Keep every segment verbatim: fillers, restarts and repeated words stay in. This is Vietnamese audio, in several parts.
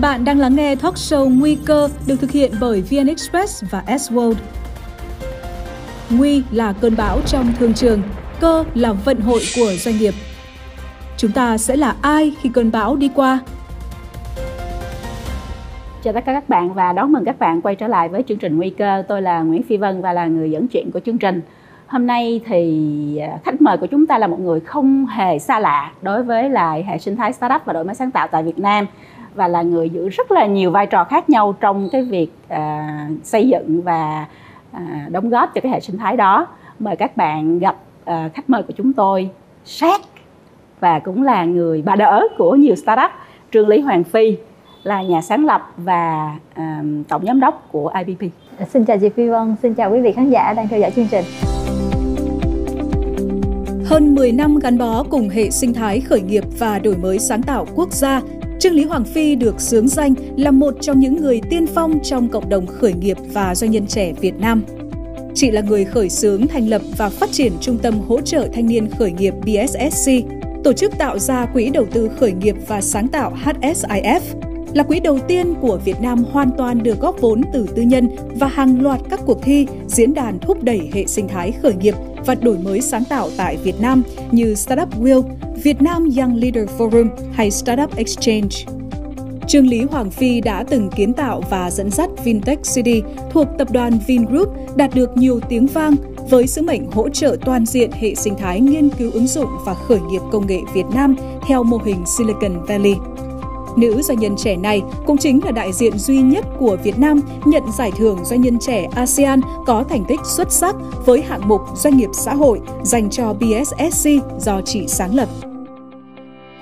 Bạn đang lắng nghe talk show Nguy Cơ được thực hiện bởi vê en Express và S-World. Nguy là cơn bão trong thương trường, cơ là vận hội của doanh nghiệp. Chúng ta sẽ là ai khi cơn bão đi qua? Chào tất cả các bạn và đón mừng các bạn quay trở lại với chương trình Nguy Cơ. Tôi là Nguyễn Phi Vân và là người dẫn chuyện của chương trình. Hôm nay thì khách mời của chúng ta là một người không hề xa lạ đối với lại hệ sinh thái startup và đổi mới sáng tạo tại Việt Nam, và là người giữ rất là nhiều vai trò khác nhau trong cái việc à, xây dựng và à, đóng góp cho cái hệ sinh thái đó. Mời các bạn gặp à, khách mời của chúng tôi, Shark, và cũng là người bà đỡ của nhiều startup, Trương Lý Hoàng Phi, là nhà sáng lập và à, tổng giám đốc của i pê pê. Xin chào chị Phi Vân, xin chào quý vị khán giả đang theo dõi chương trình. Hơn mười năm gắn bó cùng hệ sinh thái khởi nghiệp và đổi mới sáng tạo quốc gia, Trương Lý Hoàng Phi được xướng danh là một trong những người tiên phong trong cộng đồng khởi nghiệp và doanh nhân trẻ Việt Nam. Chị là người khởi xướng, thành lập và phát triển Trung tâm Hỗ trợ Thanh niên Khởi nghiệp B S S C, tổ chức tạo ra Quỹ Đầu tư Khởi nghiệp và Sáng tạo H S I F, là quỹ đầu tiên của Việt Nam hoàn toàn được góp vốn từ tư nhân và hàng loạt các cuộc thi, diễn đàn thúc đẩy hệ sinh thái khởi nghiệp và đổi mới sáng tạo tại Việt Nam như Startup Week, Vietnam Young Leader Forum hay Startup Exchange. Trương Lý Hoàng Phi đã từng kiến tạo và dẫn dắt Vintech City thuộc tập đoàn Vingroup đạt được nhiều tiếng vang với sứ mệnh hỗ trợ toàn diện hệ sinh thái nghiên cứu ứng dụng và khởi nghiệp công nghệ Việt Nam theo mô hình Silicon Valley. Nữ doanh nhân trẻ này cũng chính là đại diện duy nhất của Việt Nam nhận giải thưởng doanh nhân trẻ ASEAN có thành tích xuất sắc với hạng mục Doanh nghiệp xã hội dành cho B S S C do chị sáng lập.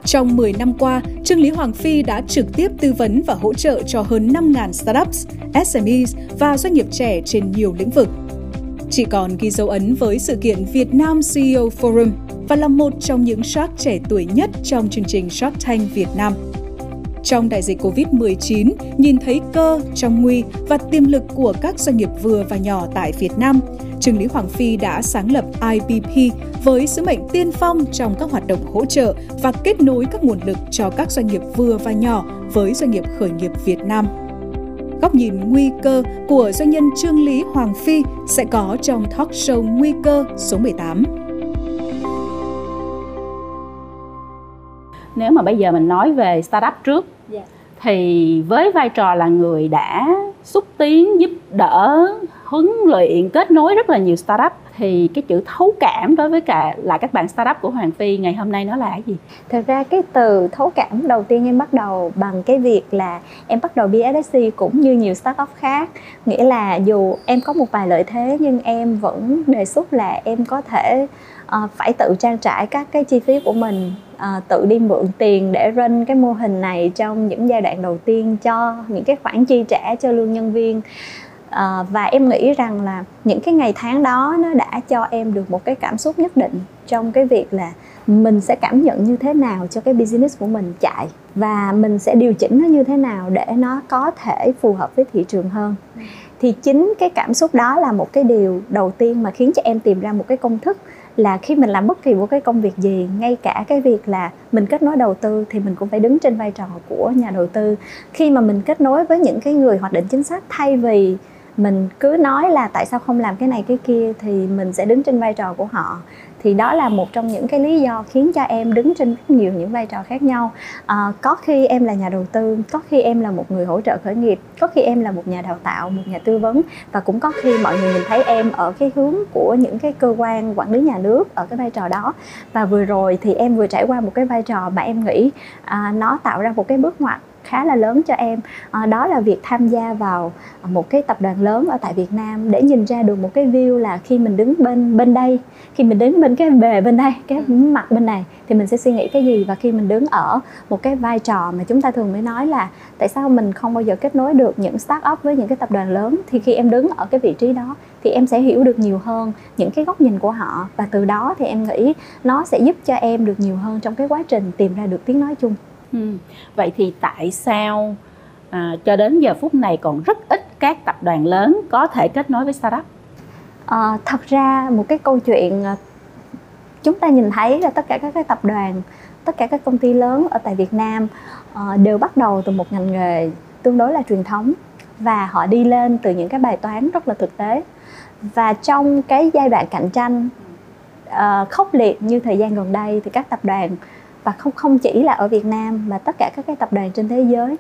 Trong mười năm qua, Trương Lý Hoàng Phi đã trực tiếp tư vấn và hỗ trợ cho hơn năm nghìn startups, S M Es và doanh nghiệp trẻ trên nhiều lĩnh vực. Chị còn ghi dấu ấn với sự kiện Vietnam xê e ô Forum và là một trong những Shark trẻ tuổi nhất trong chương trình Shark Tank Việt Nam. Trong đại dịch Covid mười chín, nhìn thấy cơ trong nguy và tiềm lực của các doanh nghiệp vừa và nhỏ tại Việt Nam, Trương Lý Hoàng Phi đã sáng lập i pê pê với sứ mệnh tiên phong trong các hoạt động hỗ trợ và kết nối các nguồn lực cho các doanh nghiệp vừa và nhỏ với doanh nghiệp khởi nghiệp Việt Nam. Góc nhìn nguy cơ của doanh nhân Trương Lý Hoàng Phi sẽ có trong talk show Nguy Cơ số mười tám. Nếu mà bây giờ mình nói về startup trước, yeah. thì với vai trò là người đã xúc tiến, giúp đỡ, huấn luyện, kết nối rất là nhiều startup, thì cái chữ thấu cảm đối với cả là các bạn startup của Hoàng Phi ngày hôm nay nó là cái gì? Thật ra cái từ thấu cảm đầu tiên em bắt đầu bằng cái việc là em bắt đầu B S S C cũng như nhiều startup khác. Nghĩa là dù em có một vài lợi thế nhưng em vẫn đề xuất là em có thể uh, phải tự trang trải các cái chi phí của mình, À, tự đi mượn tiền để run cái mô hình này trong những giai đoạn đầu tiên cho những cái khoản chi trả cho lương nhân viên. À, và em nghĩ rằng là những cái ngày tháng đó nó đã cho em được một cái cảm xúc nhất định trong cái việc là mình sẽ cảm nhận như thế nào cho cái business của mình chạy, và mình sẽ điều chỉnh nó như thế nào để nó có thể phù hợp với thị trường hơn. Thì chính cái cảm xúc đó là một cái điều đầu tiên mà khiến cho em tìm ra một cái công thức là khi mình làm bất kỳ một cái công việc gì, ngay cả cái việc là mình kết nối đầu tư thì mình cũng phải đứng trên vai trò của nhà đầu tư. Khi mà mình kết nối với những cái người hoạch định chính sách, thay vì mình cứ nói là tại sao không làm cái này cái kia, thì mình sẽ đứng trên vai trò của họ. Thì đó là một trong những cái lý do khiến cho em đứng trên rất nhiều những vai trò khác nhau. À, có khi em là nhà đầu tư, có khi em là một người hỗ trợ khởi nghiệp, có khi em là một nhà đào tạo, một nhà tư vấn, và cũng có khi mọi người nhìn thấy em ở cái hướng của những cái cơ quan quản lý nhà nước ở cái vai trò đó. Và vừa rồi thì em vừa trải qua một cái vai trò mà em nghĩ à, nó tạo ra một cái bước ngoặt khá là lớn cho em, à, đó là việc tham gia vào một cái tập đoàn lớn ở tại Việt Nam để nhìn ra được một cái view là khi mình đứng bên bên đây, khi mình đứng bên cái bề bên đây, cái mặt bên này thì mình sẽ suy nghĩ cái gì, và khi mình đứng ở một cái vai trò mà chúng ta thường mới nói là tại sao mình không bao giờ kết nối được những startup với những cái tập đoàn lớn, thì khi em đứng ở cái vị trí đó thì em sẽ hiểu được nhiều hơn những cái góc nhìn của họ, và từ đó thì em nghĩ nó sẽ giúp cho em được nhiều hơn trong cái quá trình tìm ra được tiếng nói chung. Ừ. Vậy thì tại sao à, cho đến giờ phút này còn rất ít các tập đoàn lớn có thể kết nối với startup? À, thật ra một cái câu chuyện chúng ta nhìn thấy là tất cả các cái tập đoàn, tất cả các công ty lớn ở tại Việt Nam uh, đều bắt đầu từ một ngành nghề tương đối là truyền thống và họ đi lên từ những cái bài toán rất là thực tế. Và trong cái giai đoạn cạnh tranh uh, khốc liệt như thời gian gần đây thì các tập đoàn, và không không chỉ là ở Việt Nam mà tất cả các cái tập đoàn trên thế giới,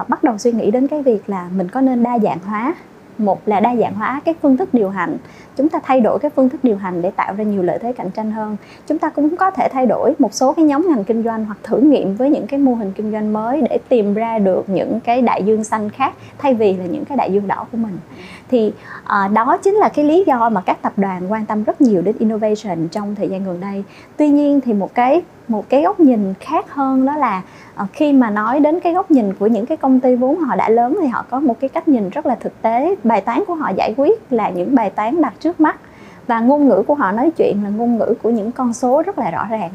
uh, bắt đầu suy nghĩ đến cái việc là mình có nên đa dạng hóa. Một là đa dạng hóa cái phương thức điều hành. Chúng ta thay đổi cái phương thức điều hành để tạo ra nhiều lợi thế cạnh tranh hơn. Chúng ta cũng có thể thay đổi một số cái nhóm ngành kinh doanh hoặc thử nghiệm với những cái mô hình kinh doanh mới để tìm ra được những cái đại dương xanh khác thay vì là những cái đại dương đỏ của mình. Thì à, đó chính là cái lý do mà các tập đoàn quan tâm rất nhiều đến innovation trong thời gian gần đây. Tuy nhiên thì một cái một cái góc nhìn khác hơn đó là khi mà nói đến cái góc nhìn của những cái công ty vốn họ đã lớn thì họ có một cái cách nhìn rất là thực tế. Bài toán của họ giải quyết là những bài toán đặt trước mắt, và ngôn ngữ của họ nói chuyện là ngôn ngữ của những con số rất là rõ ràng.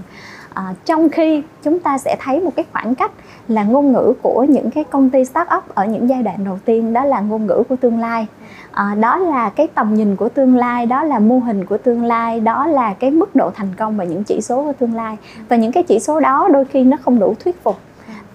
À, trong khi chúng ta sẽ thấy một cái khoảng cách là ngôn ngữ của những cái công ty startup ở những giai đoạn đầu tiên đó là ngôn ngữ của tương lai, à, đó là cái tầm nhìn của tương lai, đó là mô hình của tương lai, đó là cái mức độ thành công và những chỉ số của tương lai. Và những cái chỉ số đó đôi khi nó không đủ thuyết phục,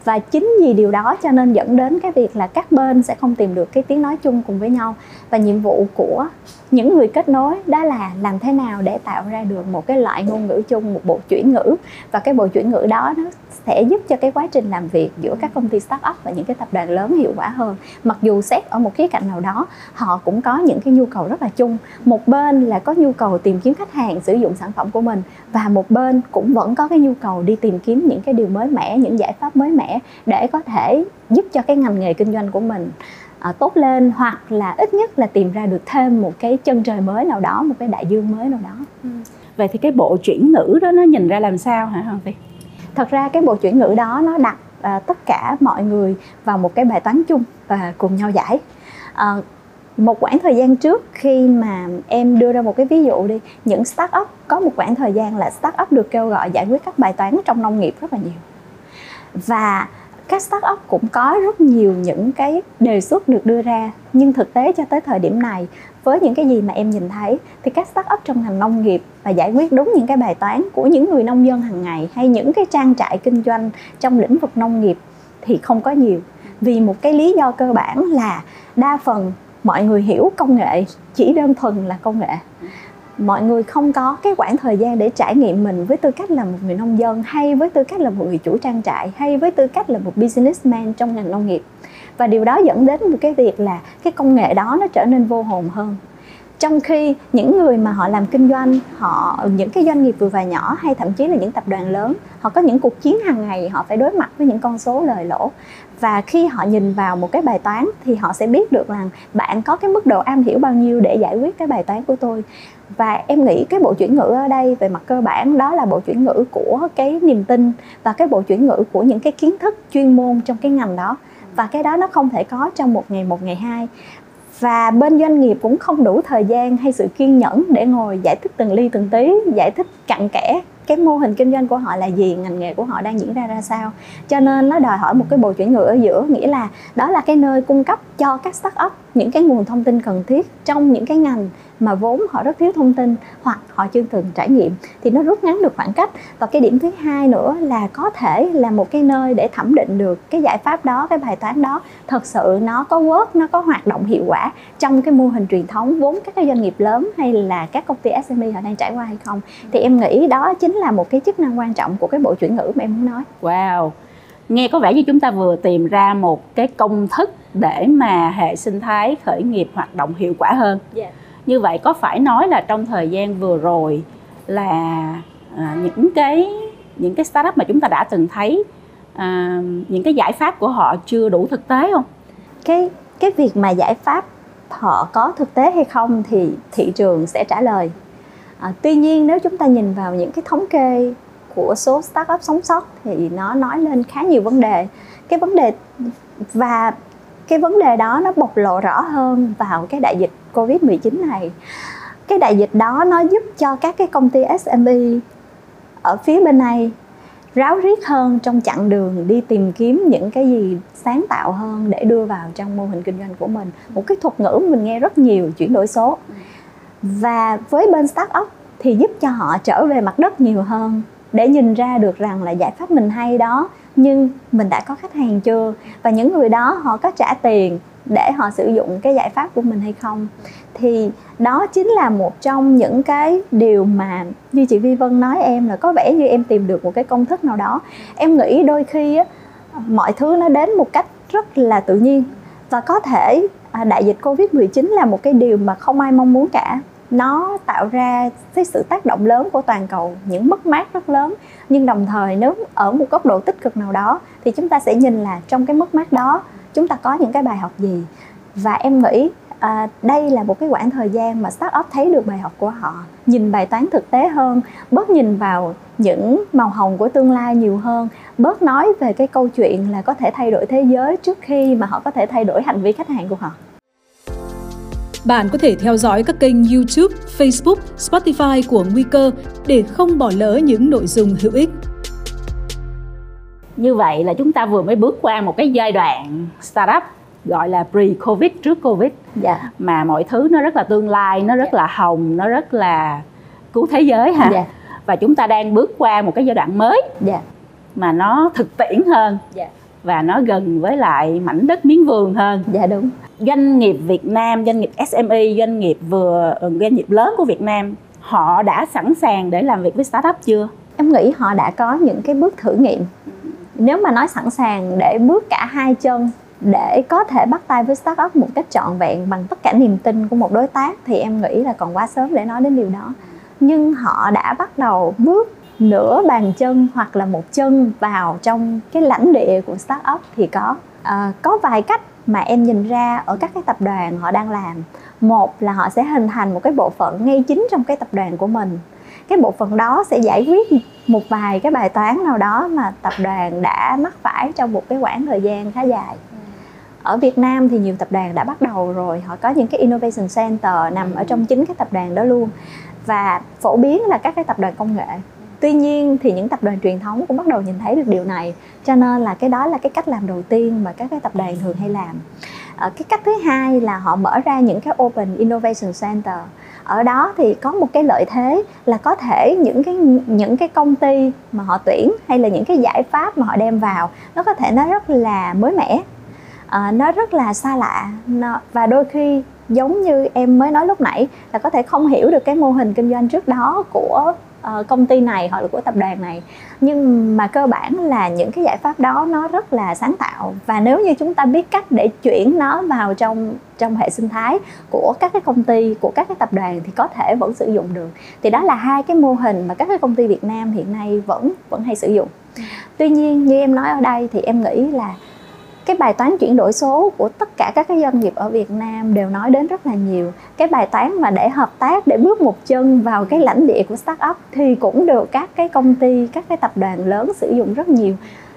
và chính vì điều đó cho nên dẫn đến cái việc là các bên sẽ không tìm được cái tiếng nói chung cùng với nhau. Và nhiệm vụ của những người kết nối đó là làm thế nào để tạo ra được một cái loại ngôn ngữ chung, một bộ chuyển ngữ, và cái bộ chuyển ngữ đó nó sẽ giúp cho cái quá trình làm việc giữa các công ty startup và những cái tập đoàn lớn hiệu quả hơn. Mặc dù xét ở một khía cạnh nào đó họ cũng có những cái nhu cầu rất là chung, một bên là có nhu cầu tìm kiếm khách hàng sử dụng sản phẩm của mình, và một bên cũng vẫn có cái nhu cầu đi tìm kiếm những cái điều mới mẻ, những giải pháp mới mẻ để có thể giúp cho cái ngành nghề kinh doanh của mình à, tốt lên, hoặc là ít nhất là tìm ra được thêm một cái chân trời mới nào đó, một cái đại dương mới nào đó. Ừ. Vậy thì cái bộ chuyển ngữ đó nó nhìn ra làm sao hả Hoàng Phi? Thật ra cái bộ chuyển ngữ đó nó đặt à, tất cả mọi người vào một cái bài toán chung và cùng nhau giải. À, một khoảng thời gian trước khi mà em đưa ra một cái ví dụ đi, những startup có một khoảng thời gian là startup được kêu gọi giải quyết các bài toán trong nông nghiệp rất là nhiều. Và các startup cũng có rất nhiều những cái đề xuất được đưa ra, nhưng thực tế cho tới thời điểm này với những cái gì mà em nhìn thấy thì các startup trong ngành nông nghiệp và giải quyết đúng những cái bài toán của những người nông dân hàng ngày hay những cái trang trại kinh doanh trong lĩnh vực nông nghiệp thì không có nhiều, vì một cái lý do cơ bản là đa phần mọi người hiểu công nghệ chỉ đơn thuần là công nghệ. Mọi người không có cái khoảng thời gian để trải nghiệm mình với tư cách là một người nông dân, hay với tư cách là một người chủ trang trại, hay với tư cách là một businessman trong ngành nông nghiệp. Và điều đó dẫn đến một cái việc là cái công nghệ đó nó trở nên vô hồn hơn. Trong khi những người mà họ làm kinh doanh, họ những cái doanh nghiệp vừa và nhỏ hay thậm chí là những tập đoàn lớn, họ có những cuộc chiến hàng ngày, họ phải đối mặt với những con số lời lỗ. Và khi họ nhìn vào một cái bài toán thì họ sẽ biết được là bạn có cái mức độ am hiểu bao nhiêu để giải quyết cái bài toán của tôi. Và em nghĩ cái bộ chuyển ngữ ở đây về mặt cơ bản đó là bộ chuyển ngữ của cái niềm tin và cái bộ chuyển ngữ của những cái kiến thức chuyên môn trong cái ngành đó. Và cái đó nó không thể có trong một ngày một ngày hai. Và bên doanh nghiệp cũng không đủ thời gian hay sự kiên nhẫn để ngồi giải thích từng ly từng tí, giải thích cặn kẽ cái mô hình kinh doanh của họ là gì, ngành nghề của họ đang diễn ra ra sao. Cho nên nó đòi hỏi một cái bộ chuyển ngữ ở giữa, nghĩa là đó là cái nơi cung cấp cho các startup những cái nguồn thông tin cần thiết trong những cái ngành mà vốn họ rất thiếu thông tin hoặc họ chưa từng trải nghiệm, thì nó rút ngắn được khoảng cách. Và cái điểm thứ hai nữa là có thể là một cái nơi để thẩm định được cái giải pháp đó, cái bài toán đó thật sự nó có work, nó có hoạt động hiệu quả trong cái mô hình truyền thống vốn các cái doanh nghiệp lớn hay là các công ty ét em e họ đang trải qua hay không. Thì em nghĩ đó chính là một cái chức năng quan trọng của cái bộ chuyển ngữ mà em muốn nói. Wow, nghe có vẻ như chúng ta vừa tìm ra một cái công thức để mà hệ sinh thái khởi nghiệp hoạt động hiệu quả hơn. Yeah. Như vậy có phải nói là trong thời gian vừa rồi là à, những cái những cái startup mà chúng ta đã từng thấy à, những cái giải pháp của họ chưa đủ thực tế không? Cái cái việc mà giải pháp họ có thực tế hay không thì thị trường sẽ trả lời. À, tuy nhiên nếu chúng ta nhìn vào những cái thống kê của số startup sống sót thì nó nói lên khá nhiều vấn đề. Cái vấn đề và cái vấn đề đó nó bộc lộ rõ hơn vào cái đại dịch Covid mười chín này. Cái đại dịch đó nó giúp cho các cái công ty ét em e ở phía bên này ráo riết hơn trong chặng đường đi tìm kiếm những cái gì sáng tạo hơn để đưa vào trong mô hình kinh doanh của mình. Một cái thuật ngữ mình nghe rất nhiều, chuyển đổi số. Và với bên startup thì giúp cho họ trở về mặt đất nhiều hơn để nhìn ra được rằng là giải pháp mình hay đó nhưng mình đã có khách hàng chưa, và những người đó họ có trả tiền để họ sử dụng cái giải pháp của mình hay không. Thì đó chính là một trong những cái điều mà như chị Vy Vân nói em là có vẻ như em tìm được một cái công thức nào đó. Em nghĩ đôi khi á, mọi thứ nó đến một cách rất là tự nhiên, và có thể đại dịch Covid mười chín là một cái điều mà không ai mong muốn cả. Nó tạo ra cái sự tác động lớn của toàn cầu, những mất mát rất lớn. Nhưng đồng thời nếu ở một góc độ tích cực nào đó thì chúng ta sẽ nhìn là trong cái mất mát đó chúng ta có những cái bài học gì. Và em nghĩ à, đây là một cái quãng thời gian mà startup thấy được bài học của họ, nhìn bài toán thực tế hơn, bớt nhìn vào những màu hồng của tương lai nhiều hơn, bớt nói về cái câu chuyện là có thể thay đổi thế giới trước khi mà họ có thể thay đổi hành vi khách hàng của họ. Bạn có thể theo dõi các kênh YouTube, Facebook, Spotify của Nguy Cơ để không bỏ lỡ những nội dung hữu ích. Như vậy là chúng ta vừa mới bước qua một cái giai đoạn startup gọi là pre-Covid, trước Covid. Yeah. Mà mọi thứ nó rất là tương lai, nó rất yeah. là hồng, nó rất là cứu thế giới hả? Yeah. Và chúng ta đang bước qua một cái giai đoạn mới yeah. mà nó thực tiễn hơn. Yeah. Và nó gần với lại mảnh đất miếng vườn hơn. Dạ đúng. Doanh nghiệp Việt Nam, doanh nghiệp ét em e, doanh nghiệp vừa, doanh nghiệp lớn của Việt Nam, họ đã sẵn sàng để làm việc với startup chưa? Em nghĩ họ đã có những cái bước thử nghiệm. Nếu mà nói sẵn sàng để bước cả hai chân, để có thể bắt tay với startup một cách trọn vẹn bằng tất cả niềm tin của một đối tác, thì em nghĩ là còn quá sớm để nói đến điều đó. Nhưng họ đã bắt đầu bước nửa bàn chân hoặc là một chân vào trong cái lãnh địa của startup thì có. À, có vài cách mà em nhìn ra ở các cái tập đoàn họ đang làm. Một là họ sẽ hình thành một cái bộ phận ngay chính trong cái tập đoàn của mình. Cái bộ phận đó sẽ giải quyết một vài cái bài toán nào đó mà tập đoàn đã mắc phải trong một cái quãng thời gian khá dài. Ở Việt Nam thì nhiều tập đoàn đã bắt đầu rồi, họ có những cái innovation center nằm ở trong chính cái tập đoàn đó luôn. Và phổ biến là các cái tập đoàn công nghệ. Tuy nhiên thì những tập đoàn truyền thống cũng bắt đầu nhìn thấy được điều này, cho nên là cái đó là cái cách làm đầu tiên mà các cái tập đoàn thường hay làm. À, cái cách thứ hai là họ mở ra những cái Open Innovation Center. Ở đó thì có một cái lợi thế là có thể những cái, những cái công ty mà họ tuyển hay là những cái giải pháp mà họ đem vào, nó có thể nó rất là mới mẻ, à, nó rất là xa lạ, nó, và đôi khi giống như em mới nói lúc nãy là có thể không hiểu được cái mô hình kinh doanh trước đó của công ty này hoặc là của tập đoàn này. Nhưng mà cơ bản là những cái giải pháp đó nó rất là sáng tạo, và nếu như chúng ta biết cách để chuyển nó vào trong, trong hệ sinh thái của các cái công ty, của các cái tập đoàn thì có thể vẫn sử dụng được. Thì đó là hai cái mô hình mà các cái công ty Việt Nam hiện nay vẫn, vẫn hay sử dụng. Tuy nhiên như em nói ở đây thì em nghĩ là cái bài toán chuyển đổi số của tất cả các cái doanh nghiệp ở Việt Nam đều nói đến rất là nhiều. Cái bài toán mà để hợp tác, để bước một chân vào cái lãnh địa của startup thì cũng được các cái công ty, các cái tập đoàn lớn sử dụng rất nhiều.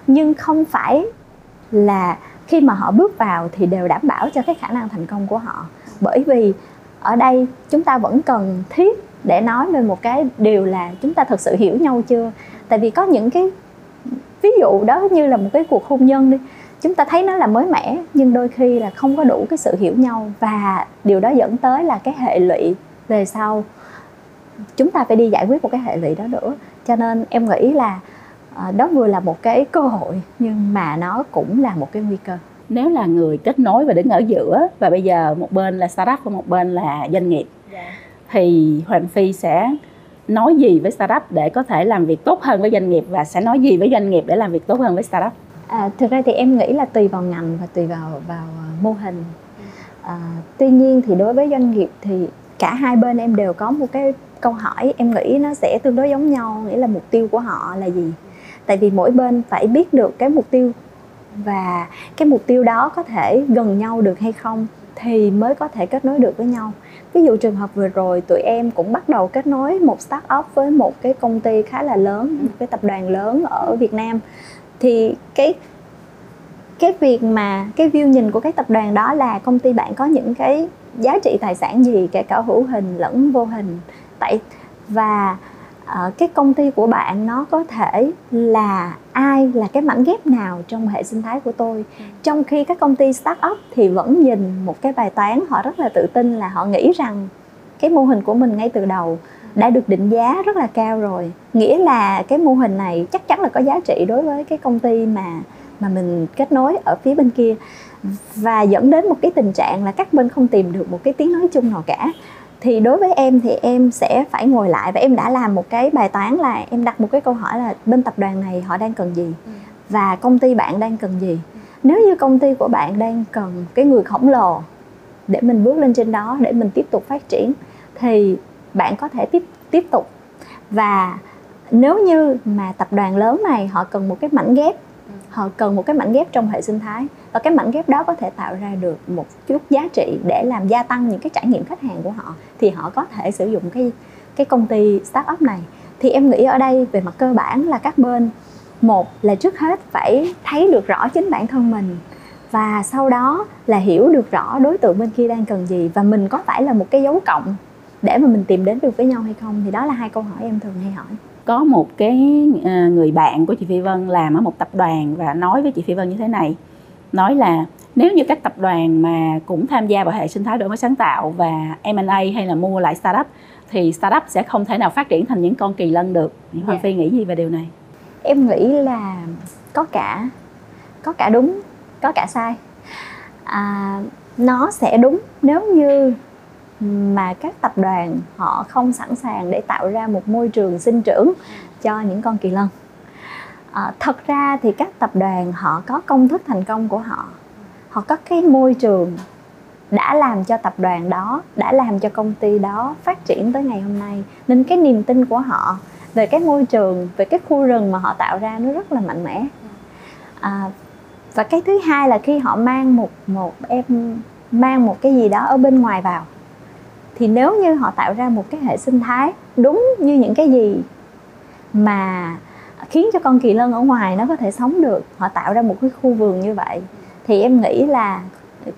Nhưng không phải là khi mà họ bước vào thì đều đảm bảo cho cái khả năng thành công của họ. Bởi vì ở đây chúng ta vẫn cần thiết để nói về một cái điều là chúng ta thực sự hiểu nhau chưa. Tại vì có những cái ví dụ đó như là một cái cuộc hôn nhân đi. Chúng ta thấy nó là mới mẻ nhưng đôi khi là không có đủ cái sự hiểu nhau, và điều đó dẫn tới là cái hệ lụy về sau. Chúng ta phải đi giải quyết một cái hệ lụy đó nữa. Cho nên em nghĩ là đó vừa là một cái cơ hội nhưng mà nó cũng là một cái nguy cơ. Nếu là người kết nối và đứng ở giữa, và bây giờ một bên là startup và một bên là doanh nghiệp, yeah. thì Hoàng Phi sẽ nói gì với startup để có thể làm việc tốt hơn với doanh nghiệp, và sẽ nói gì với doanh nghiệp để làm việc tốt hơn với startup? À, thực ra thì em nghĩ là tùy vào ngành và tùy vào, vào mô hình. À, tuy nhiên thì đối với doanh nghiệp thì cả hai bên em đều có một cái câu hỏi em nghĩ nó sẽ tương đối giống nhau, nghĩa là mục tiêu của họ là gì. Tại vì mỗi bên phải biết được cái mục tiêu, và cái mục tiêu đó có thể gần nhau được hay không thì mới có thể kết nối được với nhau. Ví dụ trường hợp vừa rồi tụi em cũng bắt đầu kết nối một startup với một cái công ty khá là lớn, một cái tập đoàn lớn ở Việt Nam. Thì cái, cái việc mà cái view nhìn của cái tập đoàn đó là công ty bạn có những cái giá trị tài sản gì, kể cả hữu hình lẫn vô hình. Tại, và uh, cái công ty của bạn nó có thể là ai, là cái mảnh ghép nào trong hệ sinh thái của tôi. Trong khi các công ty startup thì vẫn nhìn một cái bài toán, họ rất là tự tin là họ nghĩ rằng cái mô hình của mình ngay từ đầu đã được định giá rất là cao rồi, nghĩa là cái mô hình này chắc chắn là có giá trị đối với cái công ty mà mà mình kết nối ở phía bên kia, và dẫn đến một cái tình trạng là các bên không tìm được một cái tiếng nói chung nào cả. Thì đối với em thì em sẽ phải ngồi lại và em đã làm một cái bài toán là em đặt một cái câu hỏi là bên tập đoàn này họ đang cần gì và công ty bạn đang cần gì. Nếu như công ty của bạn đang cần cái người khổng lồ để mình bước lên trên đó, để mình tiếp tục phát triển, thì bạn có thể tiếp tiếp tục. Và nếu như mà tập đoàn lớn này họ cần một cái mảnh ghép, họ cần một cái mảnh ghép trong hệ sinh thái, và cái mảnh ghép đó có thể tạo ra được một chút giá trị để làm gia tăng những cái trải nghiệm khách hàng của họ, thì họ có thể sử dụng cái cái công ty startup này. Thì em nghĩ ở đây về mặt cơ bản là các bên, một là trước hết phải thấy được rõ chính bản thân mình, và sau đó là hiểu được rõ đối tượng bên kia đang cần gì, và mình có phải là một cái dấu cộng để mà mình tìm đến được với nhau hay không. Thì đó là hai câu hỏi em thường hay hỏi. Có một cái người bạn của chị Phi Vân làm ở một tập đoàn và nói với chị Phi Vân như thế này, nói là nếu như các tập đoàn mà cũng tham gia vào hệ sinh thái đổi mới sáng tạo và em and a hay là mua lại startup, thì startup sẽ không thể nào phát triển thành những con kỳ lân được. Hoàng yeah. Phi nghĩ gì về điều này? Em nghĩ là có cả có cả đúng, có cả sai. À, nó sẽ đúng nếu như mà các tập đoàn họ không sẵn sàng để tạo ra một môi trường sinh trưởng cho những con kỳ lân. À, thật ra thì các tập đoàn họ có công thức thành công của họ, họ có cái môi trường đã làm cho tập đoàn đó, đã làm cho công ty đó phát triển tới ngày hôm nay, nên cái niềm tin của họ về cái môi trường, về cái khu rừng mà họ tạo ra nó rất là mạnh mẽ. À, và cái thứ hai là khi họ mang một một em mang một cái gì đó ở bên ngoài vào, thì nếu như họ tạo ra một cái hệ sinh thái đúng như những cái gì mà khiến cho con kỳ lân ở ngoài nó có thể sống được, họ tạo ra một cái khu vườn như vậy, thì em nghĩ là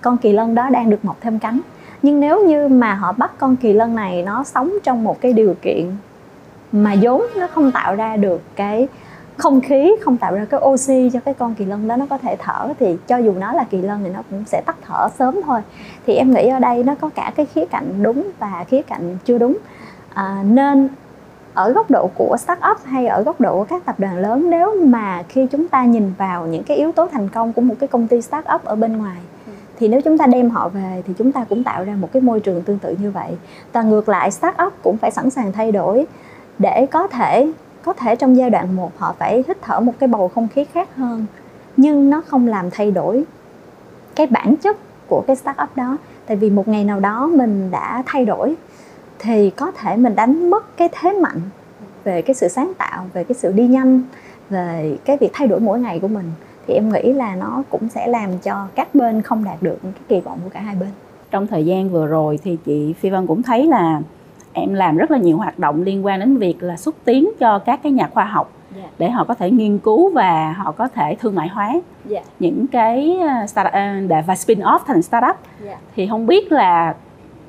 con kỳ lân đó đang được mọc thêm cánh. Nhưng nếu như mà họ bắt con kỳ lân này nó sống trong một cái điều kiện mà vốn nó không tạo ra được cái không khí, không tạo ra cái oxy cho cái con kỳ lân đó nó có thể thở, thì cho dù nó là kỳ lân thì nó cũng sẽ tắt thở sớm thôi. Thì em nghĩ ở đây nó có cả cái khía cạnh đúng và khía cạnh chưa đúng. À, nên ở góc độ của startup hay ở góc độ của các tập đoàn lớn, nếu mà khi chúng ta nhìn vào những cái yếu tố thành công của một cái công ty startup ở bên ngoài, thì nếu chúng ta đem họ về thì chúng ta cũng tạo ra một cái môi trường tương tự như vậy. Và ngược lại, startup cũng phải sẵn sàng thay đổi để có thể có thể trong giai đoạn một họ phải hít thở một cái bầu không khí khác hơn, nhưng nó không làm thay đổi cái bản chất của cái startup đó. Tại vì một ngày nào đó mình đã thay đổi thì có thể mình đánh mất cái thế mạnh về cái sự sáng tạo, về cái sự đi nhanh, về cái việc thay đổi mỗi ngày của mình. Thì em nghĩ là nó cũng sẽ làm cho các bên không đạt được những cái kỳ vọng của cả hai bên. Trong thời gian vừa rồi thì chị Phi Vân cũng thấy là em làm rất là nhiều hoạt động liên quan đến việc là xúc tiến cho các cái nhà khoa học để họ có thể nghiên cứu và họ có thể thương mại hóa yeah. những cái startup và spin-off thành startup. Yeah. Thì không biết là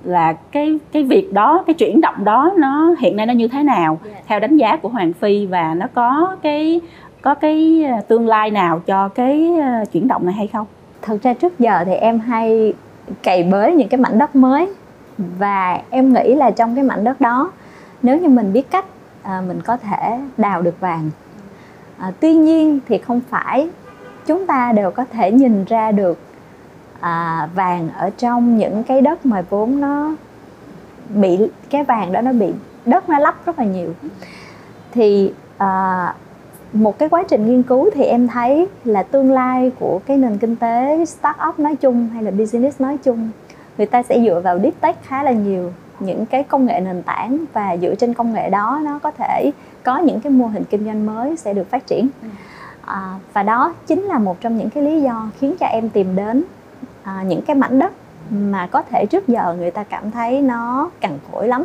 là cái cái việc đó, cái chuyển động đó nó hiện nay nó như thế nào yeah. theo đánh giá của Hoàng Phi, và nó có cái có cái tương lai nào cho cái chuyển động này hay không? Thực ra trước giờ thì em hay cày bới những cái mảnh đất mới, và em nghĩ là trong cái mảnh đất đó nếu như mình biết cách à, mình có thể đào được vàng. À, tuy nhiên thì không phải chúng ta đều có thể nhìn ra được à, vàng ở trong những cái đất mà vốn nó bị, cái vàng đó nó bị đất nó lấp rất là nhiều. Thì à, một cái quá trình nghiên cứu thì em thấy là tương lai của cái nền kinh tế startup nói chung hay là business nói chung, người ta sẽ dựa vào Deep Tech khá là nhiều, những cái công nghệ nền tảng, và dựa trên công nghệ đó nó có thể có những cái mô hình kinh doanh mới sẽ được phát triển. À, và đó chính là một trong những cái lý do khiến cho em tìm đến à, những cái mảnh đất mà có thể trước giờ người ta cảm thấy nó cằn cỗi lắm.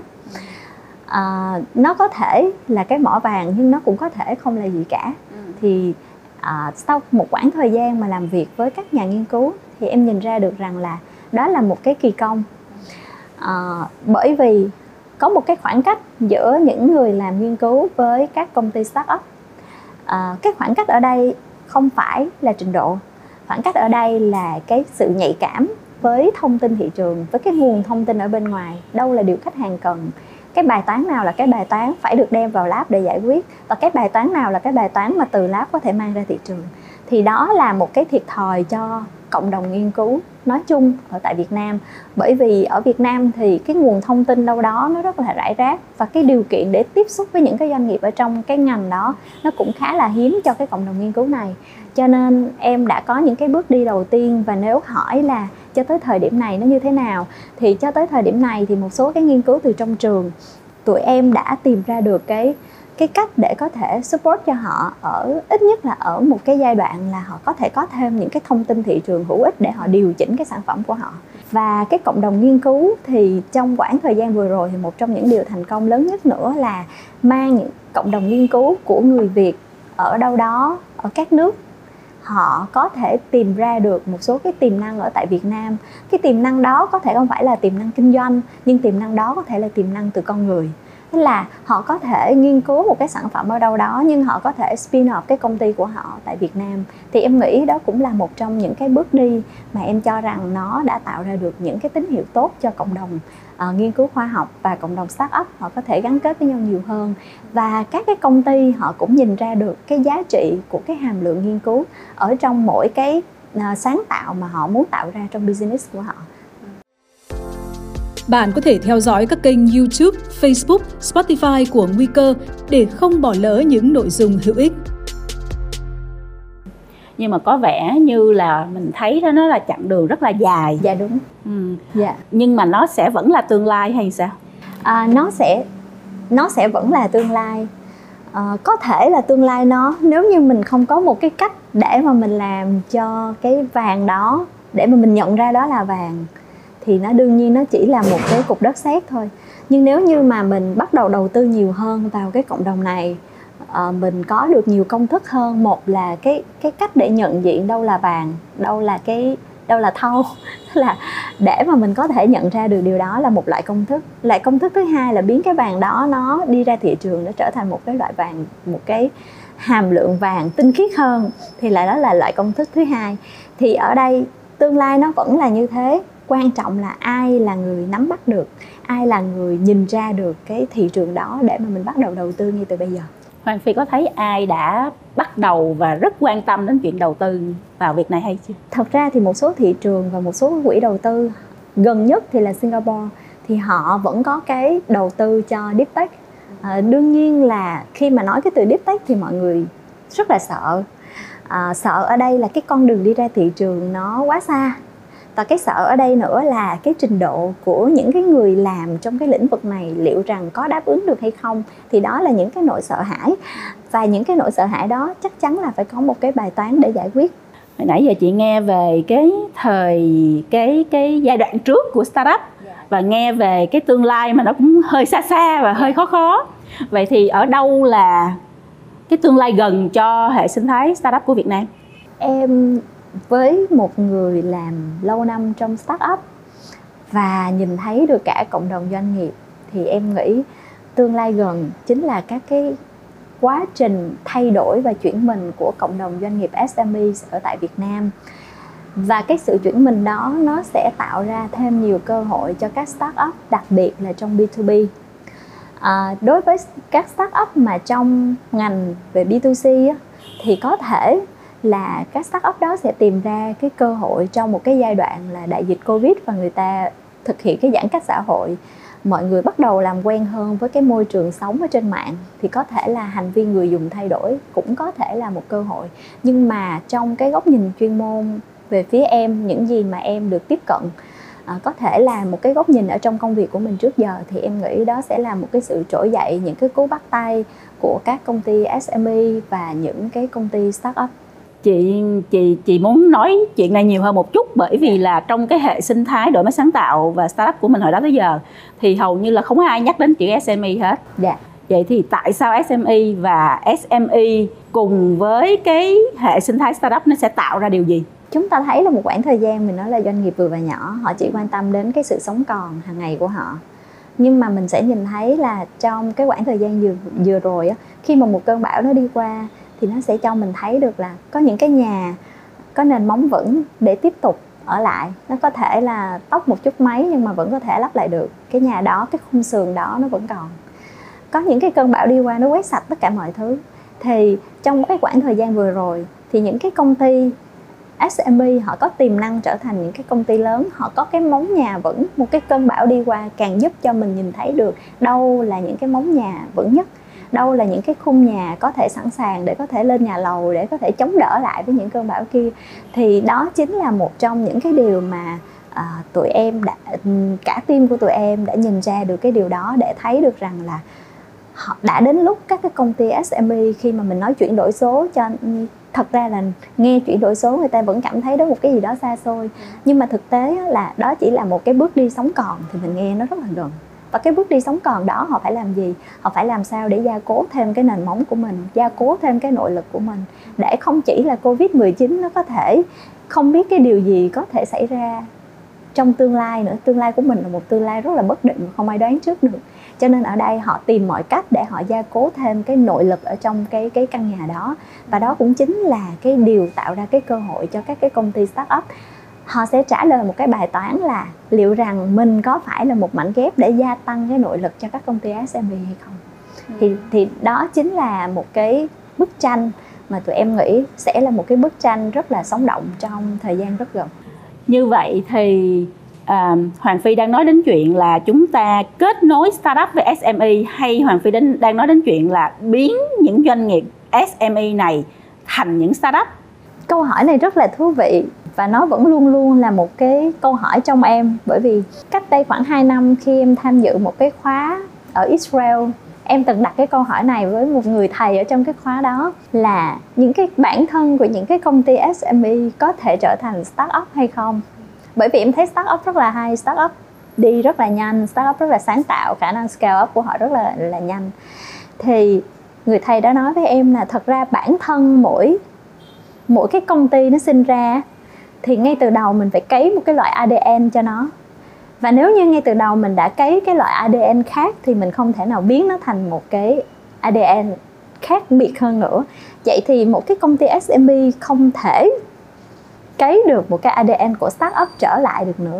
À, nó có thể là cái mỏ vàng nhưng nó cũng có thể không là gì cả. Thì à, sau một khoảng thời gian mà làm việc với các nhà nghiên cứu thì em nhìn ra được rằng là đó là một cái kỳ công, à, bởi vì có một cái khoảng cách giữa những người làm nghiên cứu với các công ty startup. À, cái khoảng cách ở đây không phải là trình độ, khoảng cách ở đây là cái sự nhạy cảm với thông tin thị trường, với cái nguồn thông tin ở bên ngoài, đâu là điều khách hàng cần, cái bài toán nào là cái bài toán phải được đem vào lab để giải quyết, và cái bài toán nào là cái bài toán mà từ lab có thể mang ra thị trường. Thì đó là một cái thiệt thòi cho cộng đồng nghiên cứu nói chung ở tại Việt Nam, bởi vì ở Việt Nam thì cái nguồn thông tin đâu đó nó rất là rải rác, và cái điều kiện để tiếp xúc với những cái doanh nghiệp ở trong cái ngành đó nó cũng khá là hiếm cho cái cộng đồng nghiên cứu này. Cho nên em đã có những cái bước đi đầu tiên, và nếu hỏi là cho tới thời điểm này nó như thế nào, thì cho tới thời điểm này thì một số cái nghiên cứu từ trong trường tụi em đã tìm ra được cái cái cách để có thể support cho họ ở ít nhất là ở một cái giai đoạn là họ có thể có thêm những cái thông tin thị trường hữu ích để họ điều chỉnh cái sản phẩm của họ. Và cái cộng đồng nghiên cứu thì trong khoảng thời gian vừa rồi thì một trong những điều thành công lớn nhất nữa là mang những cộng đồng nghiên cứu của người Việt ở đâu đó ở các nước, họ có thể tìm ra được một số cái tiềm năng ở tại Việt Nam. Cái tiềm năng đó có thể không phải là tiềm năng kinh doanh, nhưng tiềm năng đó có thể là tiềm năng từ con người. Tức là họ có thể nghiên cứu một cái sản phẩm ở đâu đó, nhưng họ có thể spin off cái công ty của họ tại Việt Nam. Thì em nghĩ đó cũng là một trong những cái bước đi mà em cho rằng nó đã tạo ra được những cái tín hiệu tốt cho cộng đồng uh, nghiên cứu khoa học và cộng đồng startup. Họ có thể gắn kết với nhau nhiều hơn, và các cái công ty họ cũng nhìn ra được cái giá trị của cái hàm lượng nghiên cứu ở trong mỗi cái uh, sáng tạo mà họ muốn tạo ra trong business của họ. Bạn có thể theo dõi các kênh YouTube, Facebook, Spotify của Nguy Cơ để không bỏ lỡ những nội dung hữu ích. Nhưng mà có vẻ như là mình thấy đó, nó là chặng đường rất là dài. Dạ đúng. Ừ. Dạ. Nhưng mà nó sẽ vẫn là tương lai hay sao? À, nó sẽ nó sẽ vẫn là tương lai. À, có thể là tương lai nó nếu như mình không có một cái cách để mà mình làm cho cái vàng đó, để mà mình nhận ra đó là vàng, thì nó đương nhiên nó chỉ là một cái cục đất sét thôi. Nhưng nếu như mà mình bắt đầu đầu tư nhiều hơn vào cái cộng đồng này, à, mình có được nhiều công thức hơn. Một là cái cái cách để nhận diện đâu là vàng, đâu là cái đâu là thau, là để mà mình có thể nhận ra được điều đó là một loại công thức. Loại công thức thứ hai là biến cái vàng đó nó đi ra thị trường, nó trở thành một cái loại vàng, một cái hàm lượng vàng tinh khiết hơn, thì lại đó là loại công thức thứ hai. Thì ở đây tương lai nó vẫn là như thế. Quan trọng là ai là người nắm bắt được, ai là người nhìn ra được cái thị trường đó để mà mình bắt đầu đầu tư ngay từ bây giờ. Hoàng Phi có thấy ai đã bắt đầu và rất quan tâm đến chuyện đầu tư vào việc này hay chưa? Thật ra thì một số thị trường và một số quỹ đầu tư gần nhất thì là Singapore, thì họ vẫn có cái đầu tư cho Deep Tech. À, đương nhiên là khi mà nói cái từ Deep Tech thì mọi người rất là sợ. À, sợ ở đây là cái con đường đi ra thị trường nó quá xa. Và cái sợ ở đây nữa là cái trình độ của những cái người làm trong cái lĩnh vực này liệu rằng có đáp ứng được hay không. Thì đó là những cái nỗi sợ hãi. Và những cái nỗi sợ hãi đó chắc chắn là phải có một cái bài toán để giải quyết. Hồi nãy giờ chị nghe về cái thời cái cái giai đoạn trước của startup, và nghe về cái tương lai mà nó cũng hơi xa xa và hơi khó khó. Vậy thì ở đâu là cái tương lai gần cho hệ sinh thái startup của Việt Nam? Em... với một người làm lâu năm trong startup và nhìn thấy được cả cộng đồng doanh nghiệp, thì em nghĩ tương lai gần chính là các cái quá trình thay đổi và chuyển mình của cộng đồng doanh nghiệp ét em e ở tại Việt Nam. Và cái sự chuyển mình đó nó sẽ tạo ra thêm nhiều cơ hội cho các startup, đặc biệt là trong bê hai bê. À, đối với các startup mà trong ngành về bê hai xê á, thì có thể là các startup đó sẽ tìm ra cái cơ hội trong một cái giai đoạn là đại dịch Covid và người ta thực hiện cái giãn cách xã hội. Mọi người bắt đầu làm quen hơn với cái môi trường sống ở trên mạng, thì có thể là hành vi người dùng thay đổi, cũng có thể là một cơ hội. Nhưng mà trong cái góc nhìn chuyên môn về phía em, những gì mà em được tiếp cận, à, có thể là một cái góc nhìn ở trong công việc của mình trước giờ, thì em nghĩ đó sẽ là một cái sự trỗi dậy, những cái cú bắt tay của các công ty ét em e và những cái công ty startup. Chị, chị, chị muốn nói chuyện này nhiều hơn một chút, bởi vì là trong cái hệ sinh thái đổi mới sáng tạo và startup của mình hồi đó tới giờ thì hầu như là không có ai nhắc đến chữ ét em e hết. Yeah. Vậy thì tại sao ét em e và ét em e cùng với cái hệ sinh thái startup nó sẽ tạo ra điều gì? Chúng ta thấy là một khoảng thời gian mình nói là doanh nghiệp vừa và nhỏ, họ chỉ quan tâm đến cái sự sống còn hàng ngày của họ. Nhưng mà mình sẽ nhìn thấy là trong cái khoảng thời gian vừa, vừa rồi, khi mà một cơn bão nó đi qua, thì nó sẽ cho mình thấy được là có những cái nhà có nền móng vững để tiếp tục ở lại. Nó có thể là tóc một chút mấy nhưng mà vẫn có thể lắp lại được. Cái nhà đó, cái khung sườn đó nó vẫn còn. Có những cái cơn bão đi qua nó quét sạch tất cả mọi thứ. Thì trong cái khoảng thời gian vừa rồi thì những cái công ty ét em e họ có tiềm năng trở thành những cái công ty lớn, họ có cái móng nhà vững. Một cái cơn bão đi qua càng giúp cho mình nhìn thấy được đâu là những cái móng nhà vững nhất, đâu là những cái khung nhà có thể sẵn sàng để có thể lên nhà lầu, để có thể chống đỡ lại với những cơn bão kia. Thì đó chính là một trong những cái điều mà à, tụi em đã, cả team của tụi em đã nhìn ra được cái điều đó, để thấy được rằng là đã đến lúc các cái công ty ét em e, khi mà mình nói chuyển đổi số, cho thật ra là nghe chuyển đổi số người ta vẫn cảm thấy đó một cái gì đó xa xôi, nhưng mà thực tế là đó chỉ là một cái bước đi sống còn, thì mình nghe nó rất là gần. Và cái bước đi sống còn đó họ phải làm gì? Họ phải làm sao để gia cố thêm cái nền móng của mình, gia cố thêm cái nội lực của mình, để không chỉ là Covid mười chín nó có thể không biết cái điều gì có thể xảy ra trong tương lai nữa. Tương lai của mình là một tương lai rất là bất định, không ai đoán trước được. Cho nên ở đây họ tìm mọi cách để họ gia cố thêm cái nội lực ở trong cái cái căn nhà đó. Và đó cũng chính là cái điều tạo ra cái cơ hội cho các cái công ty startup. Họ sẽ trả lời một cái bài toán là liệu rằng mình có phải là một mảnh ghép để gia tăng cái nội lực cho các công ty ét em e hay không? Ừ. Thì, thì đó chính là một cái bức tranh mà tụi em nghĩ sẽ là một cái bức tranh rất là sống động trong thời gian rất gần. Như vậy thì à, Hoàng Phi đang nói đến chuyện là chúng ta kết nối startup với ét em e, hay Hoàng Phi đến, đang nói đến chuyện là biến những doanh nghiệp ét em e này thành những startup? Câu hỏi này rất là thú vị. Và nó vẫn luôn luôn là một cái câu hỏi trong em. Bởi vì cách đây khoảng hai năm, khi em tham dự một cái khóa ở Israel, em từng đặt cái câu hỏi này với một người thầy ở trong cái khóa đó, là những cái bản thân của những cái công ty ét em e có thể trở thành startup hay không. Bởi vì em thấy startup rất là hay, startup đi rất là nhanh, startup rất là sáng tạo, khả năng scale up của họ rất là, là nhanh. Thì người thầy đã nói với em là thật ra bản thân mỗi, mỗi cái công ty nó sinh ra thì ngay từ đầu mình phải cấy một cái loại a đê en cho nó. Và nếu như ngay từ đầu mình đã cấy cái loại a đê en khác thì mình không thể nào biến nó thành một cái a đê en khác biệt hơn nữa. Vậy thì một cái công ty ét em e không thể cấy được một cái a đê en của startup trở lại được nữa.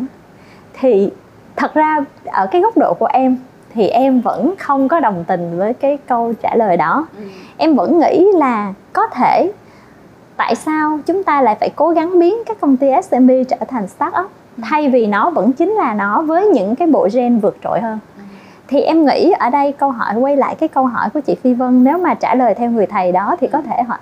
Thì thật ra ở cái góc độ của em thì em vẫn không có đồng tình với cái câu trả lời đó. Em vẫn nghĩ là có thể, tại sao chúng ta lại phải cố gắng biến các công ty ét em e trở thành startup, thay vì nó vẫn chính là nó với những cái bộ gen vượt trội hơn? Thì em nghĩ ở đây câu hỏi, quay lại cái câu hỏi của chị Phi Vân, nếu mà trả lời theo người thầy đó thì có thể họ,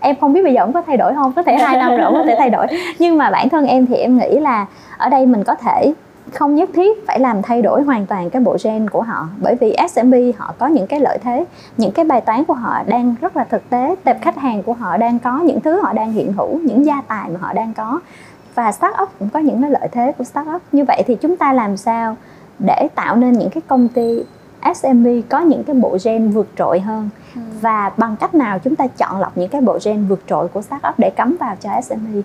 em không biết bây giờ cũng có thay đổi không, có thể hai năm nữa có thể thay đổi, nhưng mà bản thân em thì em nghĩ là ở đây mình có thể không nhất thiết phải làm thay đổi hoàn toàn cái bộ gen của họ. Bởi vì ét em e họ có những cái lợi thế, những cái bài toán của họ đang rất là thực tế, tệp khách hàng của họ đang có, những thứ họ đang hiện hữu, những gia tài mà họ đang có. Và startup cũng có những cái lợi thế của startup. Như vậy thì chúng ta làm sao để tạo nên những cái công ty ét em e có những cái bộ gen vượt trội hơn? ừ. Và bằng cách nào chúng ta chọn lọc những cái bộ gen vượt trội của startup để cắm vào cho ét em e?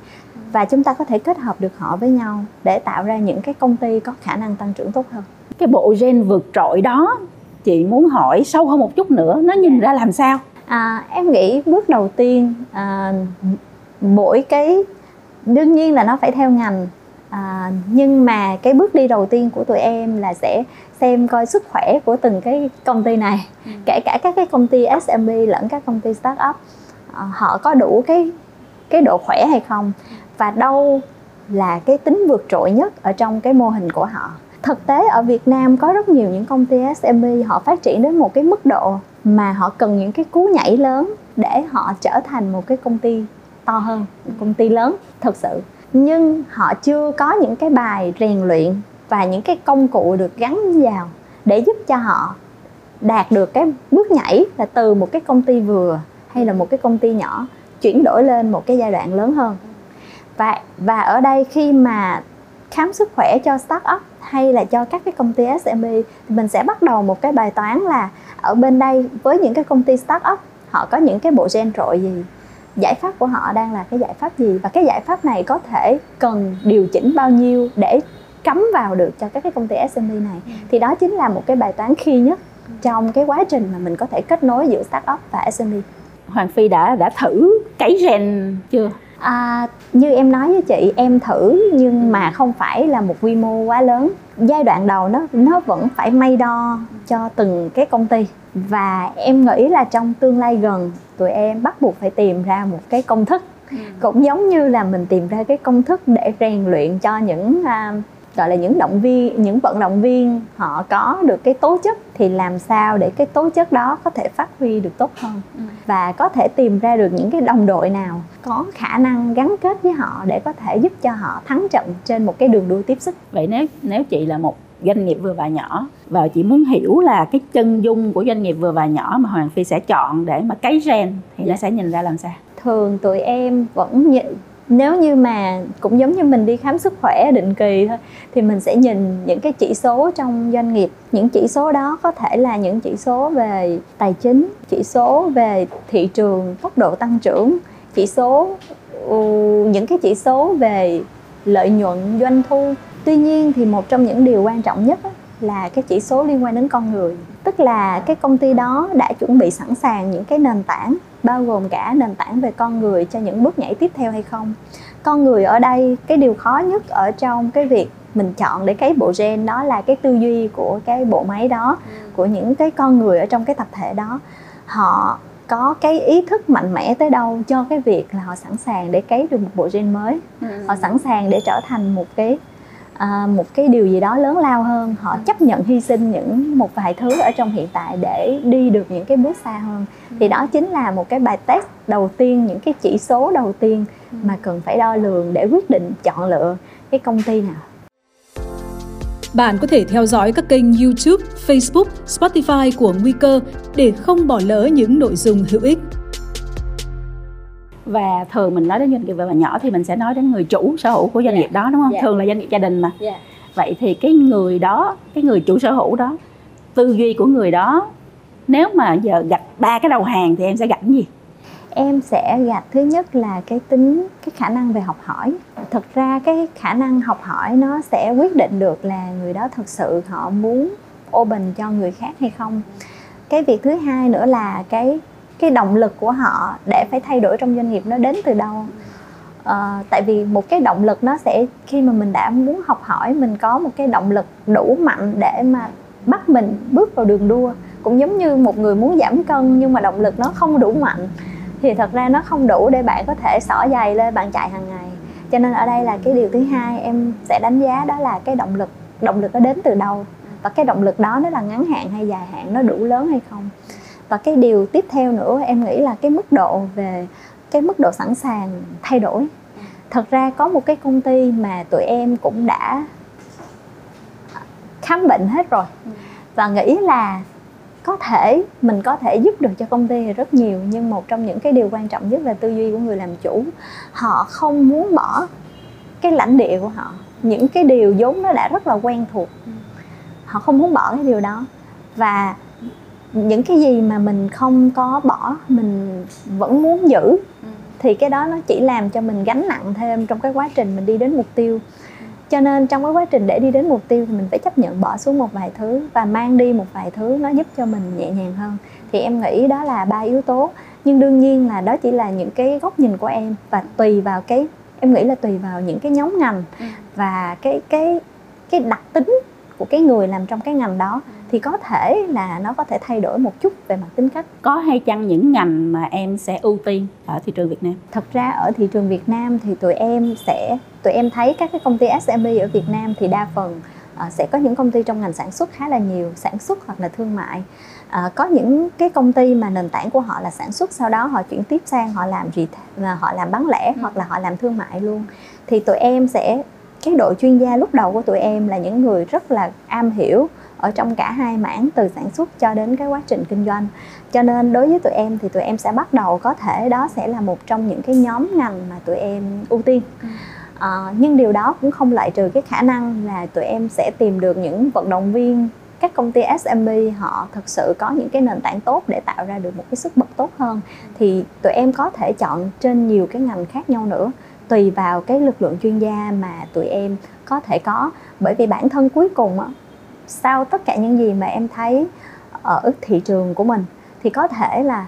Và chúng ta có thể kết hợp được họ với nhau để tạo ra những cái công ty có khả năng tăng trưởng tốt hơn. Cái bộ gen vượt trội đó, chị muốn hỏi sâu hơn một chút nữa, nó nhìn ra làm sao? À, em nghĩ bước đầu tiên, à, mỗi cái, đương nhiên là nó phải theo ngành, à, nhưng mà cái bước đi đầu tiên của tụi em là sẽ xem coi sức khỏe của từng cái công ty này, ừ. kể cả các cái công ty ét em e lẫn các công ty startup, à, họ có đủ cái, cái độ khỏe hay không? Và đâu là cái tính vượt trội nhất ở trong cái mô hình của họ? Thực tế ở Việt Nam có rất nhiều những công ty ét em e họ phát triển đến một cái mức độ mà họ cần những cái cú nhảy lớn để họ trở thành một cái công ty to hơn, một công ty lớn thật sự. Nhưng họ chưa có những cái bài rèn luyện và những cái công cụ được gắn vào để giúp cho họ đạt được cái bước nhảy là từ một cái công ty vừa hay là một cái công ty nhỏ chuyển đổi lên một cái giai đoạn lớn hơn. Và, và ở đây khi mà khám sức khỏe cho startup hay là cho các cái công ty ét em e thì mình sẽ bắt đầu một cái bài toán là ở bên đây với những cái công ty startup họ có những cái bộ gen trội gì, giải pháp của họ đang là cái giải pháp gì, và cái giải pháp này có thể cần điều chỉnh bao nhiêu để cắm vào được cho các cái công ty ét em e này. Thì đó chính là một cái bài toán khi nhất trong cái quá trình mà mình có thể kết nối giữa startup và ét em e. Hoàng Phi đã, đã thử cấy gen chưa? À, như em nói với chị, em thử nhưng mà không phải là một quy mô quá lớn. Giai đoạn đầu nó nó vẫn phải may đo cho từng cái công ty. Và em nghĩ là trong tương lai gần, tụi em bắt buộc phải tìm ra một cái công thức. Ừ. Cũng giống như là mình tìm ra cái công thức để rèn luyện cho những à, gọi là những động viên, những vận động viên họ có được cái tố chất, thì làm sao để cái tố chất đó có thể phát huy được tốt hơn. Ừ. Và có thể tìm ra được những cái đồng đội nào có khả năng gắn kết với họ để có thể giúp cho họ thắng trận trên một cái đường đua tiếp sức. Vậy nếu nếu chị là một doanh nghiệp vừa và nhỏ và chị muốn hiểu là cái chân dung của doanh nghiệp vừa và nhỏ mà Hoàng Phi sẽ chọn để mà cấy gen thì nó sẽ nhìn ra làm sao? Thường tụi em vẫn nhị nếu như mà cũng giống như mình đi khám sức khỏe định kỳ thôi, thì mình sẽ nhìn những cái chỉ số trong doanh nghiệp. Những chỉ số đó có thể là những chỉ số về tài chính, chỉ số về thị trường, tốc độ tăng trưởng, chỉ số những cái chỉ số về lợi nhuận, doanh thu. Tuy nhiên thì một trong những điều quan trọng nhất là cái chỉ số liên quan đến con người. Tức là cái công ty đó đã chuẩn bị sẵn sàng những cái nền tảng, bao gồm cả nền tảng về con người cho những bước nhảy tiếp theo hay không. Con người ở đây, cái điều khó nhất ở trong cái việc mình chọn để cấy bộ gen đó là cái tư duy của cái bộ máy đó, của những cái con người ở trong cái tập thể đó. Họ có cái ý thức mạnh mẽ tới đâu cho cái việc là họ sẵn sàng để cấy được một bộ gen mới. Họ sẵn sàng để trở thành một cái À, một cái điều gì đó lớn lao hơn. Họ chấp nhận hy sinh những một vài thứ ở trong hiện tại để đi được những cái bước xa hơn. Thì đó chính là một cái bài test đầu tiên, những cái chỉ số đầu tiên mà cần phải đo lường để quyết định chọn lựa cái công ty nào. Bạn có thể theo dõi các kênh YouTube, Facebook, Spotify của Nguy Cơ để không bỏ lỡ những nội dung hữu ích. Và thường mình nói đến doanh nghiệp vừa và nhỏ thì mình sẽ nói đến người chủ sở hữu của doanh yeah. nghiệp đó, đúng không? Yeah. Thường là doanh nghiệp gia đình mà. Yeah. Vậy thì cái người đó, cái người chủ sở hữu đó, tư duy của người đó, nếu mà giờ gạch ba cái đầu hàng thì em sẽ gạch cái gì? Em sẽ gạch thứ nhất là cái tính, cái khả năng về học hỏi. Thực ra cái khả năng học hỏi nó sẽ quyết định được là người đó thực sự họ muốn open cho người khác hay không. Cái việc thứ hai nữa là cái cái động lực của họ để phải thay đổi trong doanh nghiệp nó đến từ đâu. À, tại vì một cái động lực nó sẽ, khi mà mình đã muốn học hỏi, mình có một cái động lực đủ mạnh để mà bắt mình bước vào đường đua. Cũng giống như một người muốn giảm cân nhưng mà động lực nó không đủ mạnh thì thật ra nó không đủ để bạn có thể xỏ giày lên bạn chạy hàng ngày. Cho nên ở đây là cái điều thứ hai em sẽ đánh giá, đó là cái động lực, động lực nó đến từ đâu, và cái động lực đó nó là ngắn hạn hay dài hạn, nó đủ lớn hay không. Và cái điều tiếp theo nữa em nghĩ là cái mức độ về cái mức độ sẵn sàng thay đổi. Thật ra có một cái công ty mà tụi em cũng đã khám bệnh hết rồi và nghĩ là có thể mình có thể giúp được cho công ty rất nhiều, nhưng một trong những cái điều quan trọng nhất là tư duy của người làm chủ. Họ không muốn bỏ cái lãnh địa của họ, những cái điều vốn nó đã rất là quen thuộc. Họ không muốn bỏ cái điều đó, và những cái gì mà mình không có bỏ, mình vẫn muốn giữ ừ. thì cái đó nó chỉ làm cho mình gánh nặng thêm trong cái quá trình mình đi đến mục tiêu. ừ. Cho nên trong cái quá trình để đi đến mục tiêu thì mình phải chấp nhận bỏ xuống một vài thứ và mang đi một vài thứ, nó giúp cho mình nhẹ nhàng hơn. Thì em nghĩ đó là ba yếu tố, nhưng đương nhiên là đó chỉ là những cái góc nhìn của em, và tùy vào cái, em nghĩ là tùy vào những cái nhóm ngành ừ. và cái cái cái đặc tính của cái người làm trong cái ngành đó, thì có thể là nó có thể thay đổi một chút về mặt tính cách. Có hay chăng những ngành mà em sẽ ưu tiên ở thị trường Việt Nam? Thật ra ở thị trường Việt Nam thì tụi em sẽ tụi em thấy các cái công ty ét em e ở Việt Nam thì đa phần uh, sẽ có những công ty trong ngành sản xuất khá là nhiều, sản xuất hoặc là thương mại. Uh, có những cái công ty mà nền tảng của họ là sản xuất, sau đó họ chuyển tiếp sang họ làm gì mà họ làm bán lẻ ừ. hoặc là họ làm thương mại luôn. Thì tụi em sẽ, cái đội chuyên gia lúc đầu của tụi em là những người rất là am hiểu ở trong cả hai mảng, từ sản xuất cho đến cái quá trình kinh doanh. Cho nên đối với tụi em thì tụi em sẽ bắt đầu, có thể đó sẽ là một trong những cái nhóm ngành mà tụi em ưu tiên. À, nhưng điều đó cũng không loại trừ cái khả năng là tụi em sẽ tìm được những vận động viên, các công ty ét em e họ thực sự có những cái nền tảng tốt để tạo ra được một cái sức bật tốt hơn. Thì tụi em có thể chọn trên nhiều cái ngành khác nhau nữa, tùy vào cái lực lượng chuyên gia mà tụi em có thể có. Bởi vì bản thân cuối cùng á, sau tất cả những gì mà em thấy ở thị trường của mình thì có thể là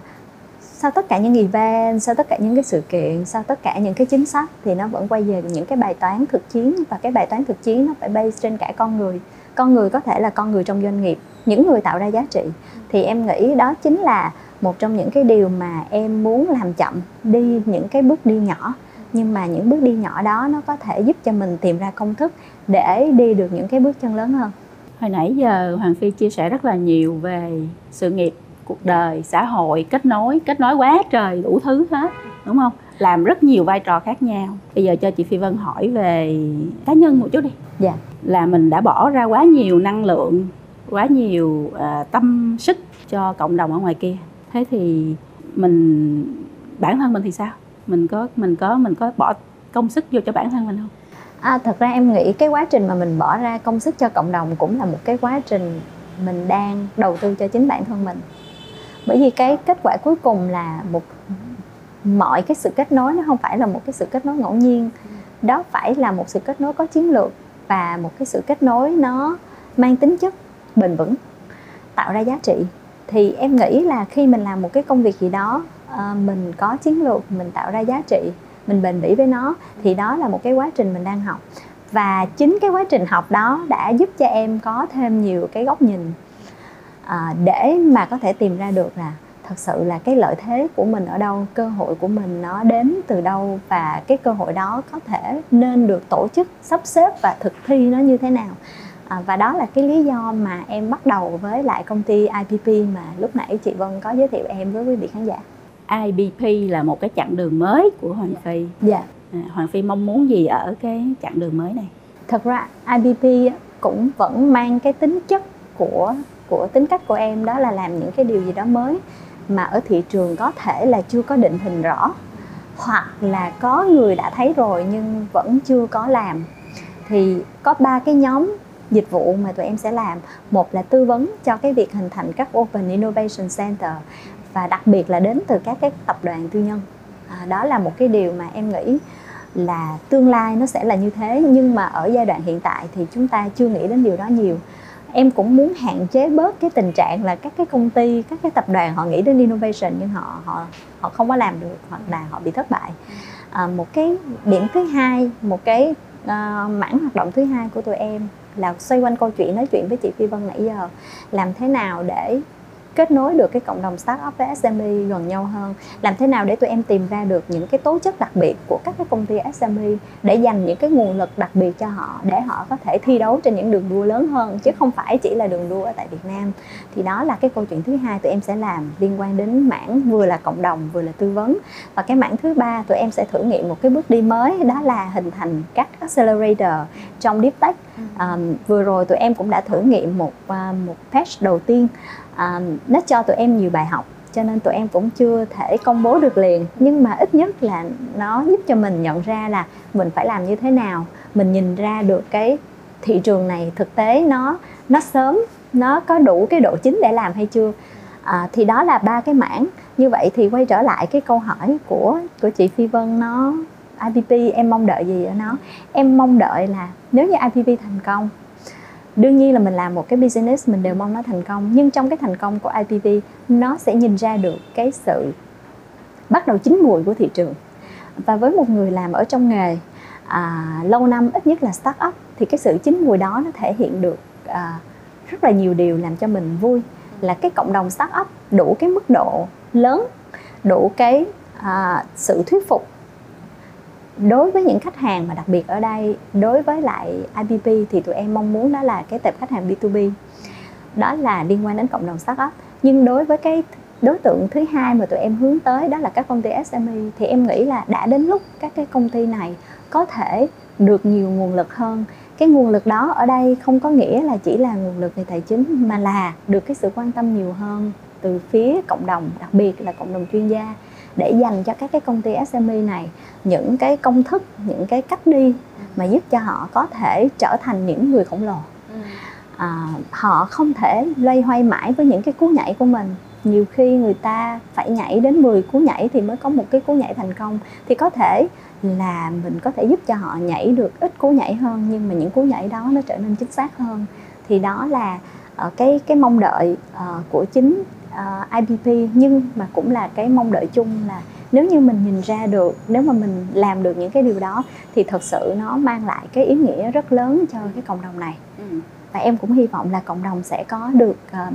sau tất cả những event, sau tất cả những cái sự kiện, sau tất cả những cái chính sách thì nó vẫn quay về những cái bài toán thực chiến, và cái bài toán thực chiến nó phải based trên cả con người. Con người có thể là con người trong doanh nghiệp, những người tạo ra giá trị. Thì em nghĩ đó chính là một trong những cái điều mà em muốn làm chậm đi, những cái bước đi nhỏ. Nhưng mà những bước đi nhỏ đó nó có thể giúp cho mình tìm ra công thức để đi được những cái bước chân lớn hơn. Hồi nãy giờ Hoàng Phi chia sẻ rất là nhiều về sự nghiệp, cuộc đời, xã hội, kết nối, kết nối quá trời đủ thứ hết, đúng không? Làm rất nhiều vai trò khác nhau. Bây giờ cho chị Phi Vân hỏi về cá nhân một chút đi. Dạ. Là mình đã bỏ ra quá nhiều năng lượng, quá nhiều uh, tâm sức cho cộng đồng ở ngoài kia. Thế thì mình, bản thân mình thì sao? Mình có mình có mình có bỏ công sức vô cho bản thân mình không? À, thật ra em nghĩ cái quá trình mà mình bỏ ra công sức cho cộng đồng cũng là một cái quá trình mình đang đầu tư cho chính bản thân mình. Bởi vì cái kết quả cuối cùng là một mọi cái sự kết nối nó không phải là một cái sự kết nối ngẫu nhiên. Đó phải là một sự kết nối có chiến lược và một cái sự kết nối nó mang tính chất bền vững, tạo ra giá trị. Thì em nghĩ là khi mình làm một cái công việc gì đó, mình có chiến lược, mình tạo ra giá trị, mình bền bỉ với nó, thì đó là một cái quá trình mình đang học. Và chính cái quá trình học đó đã giúp cho em có thêm nhiều cái góc nhìn để mà có thể tìm ra được là thật sự là cái lợi thế của mình ở đâu, cơ hội của mình nó đến từ đâu, và cái cơ hội đó có thể nên được tổ chức, sắp xếp và thực thi nó như thế nào. À, và đó là cái lý do mà em bắt đầu với lại công ty i pê pê mà lúc nãy chị Vân có giới thiệu em với quý vị khán giả. i pê pê là một cái chặng đường mới của Hoàng Phi. Dạ. À, Hoàng Phi mong muốn gì ở cái chặng đường mới này? Thật ra i pê pê cũng vẫn mang cái tính chất của của tính cách của em, đó là làm những cái điều gì đó mới mà ở thị trường có thể là chưa có định hình rõ, hoặc là có người đã thấy rồi nhưng vẫn chưa có làm. Thì có ba cái nhóm dịch vụ mà tụi em sẽ làm. Một là tư vấn cho cái việc hình thành các Open Innovation Center, và đặc biệt là đến từ các cái tập đoàn tư nhân. À, đó là một cái điều mà em nghĩ là tương lai nó sẽ là như thế, nhưng mà ở giai đoạn hiện tại thì chúng ta chưa nghĩ đến điều đó nhiều. Em cũng muốn hạn chế bớt cái tình trạng là các cái công ty, các cái tập đoàn họ nghĩ đến innovation nhưng họ họ họ không có làm được, hoặc là họ bị thất bại. À, một cái điểm thứ hai, một cái uh, mảng hoạt động thứ hai của tụi em là xoay quanh câu chuyện nói chuyện với chị Phi Vân nãy giờ, làm thế nào để kết nối được cái cộng đồng startup với ét em e gần nhau hơn, làm thế nào để tụi em tìm ra được những cái tố chất đặc biệt của các cái công ty ét em e để dành những cái nguồn lực đặc biệt cho họ, để họ có thể thi đấu trên những đường đua lớn hơn chứ không phải chỉ là đường đua ở tại Việt Nam. Thì đó là cái câu chuyện thứ hai tụi em sẽ làm, liên quan đến mảng vừa là cộng đồng vừa là tư vấn. Và cái mảng thứ ba tụi em sẽ thử nghiệm một cái bước đi mới, đó là hình thành các accelerator trong Deep Tech. À, vừa rồi tụi em cũng đã thử nghiệm một một patch đầu tiên. À, nó cho tụi em nhiều bài học, cho nên tụi em cũng chưa thể công bố được liền, nhưng mà ít nhất là nó giúp cho mình nhận ra là mình phải làm như thế nào, mình nhìn ra được cái thị trường này thực tế nó nó sớm, nó có đủ cái độ chín để làm hay chưa. À, thì đó là ba cái mảng. Như vậy thì quay trở lại cái câu hỏi của của chị Phi Vân, nó i pê pê em mong đợi gì ở nó? Em mong đợi là nếu như i pê pê thành công, đương nhiên là mình làm một cái business mình đều mong nó thành công, nhưng trong cái thành công của i pê pê nó sẽ nhìn ra được cái sự bắt đầu chín mùi của thị trường. Và với một người làm ở trong nghề à, lâu năm, ít nhất là startup, thì cái sự chín mùi đó nó thể hiện được à, rất là nhiều điều làm cho mình vui, là cái cộng đồng startup đủ cái mức độ lớn, đủ cái à, sự thuyết phục đối với những khách hàng, mà đặc biệt ở đây đối với lại i pê pê thì tụi em mong muốn đó là cái tệp khách hàng bê hai bê, đó là liên quan đến cộng đồng startup. Nhưng đối với cái đối tượng thứ hai mà tụi em hướng tới, đó là các công ty ét em e, thì em nghĩ là đã đến lúc các cái công ty này có thể được nhiều nguồn lực hơn. Cái nguồn lực đó ở đây không có nghĩa là chỉ là nguồn lực về tài chính, mà là được cái sự quan tâm nhiều hơn từ phía cộng đồng, đặc biệt là cộng đồng chuyên gia, để dành cho các cái công ty ét em e này những cái công thức, những cái cách đi mà giúp cho họ có thể trở thành những người khổng lồ. À, họ không thể loay hoay mãi với những cái cú nhảy của mình. Nhiều khi người ta phải nhảy đến mười cú nhảy thì mới có một cái cú nhảy thành công. Thì có thể là mình có thể giúp cho họ nhảy được ít cú nhảy hơn, nhưng mà những cú nhảy đó nó trở nên chính xác hơn. Thì đó là cái, cái mong đợi của chính uh, i pê pê, nhưng mà cũng là cái mong đợi chung là nếu như mình nhìn ra được, nếu mà mình làm được những cái điều đó thì thật sự nó mang lại cái ý nghĩa rất lớn cho cái cộng đồng này. Ừ. Và em cũng hy vọng là cộng đồng sẽ có được uh,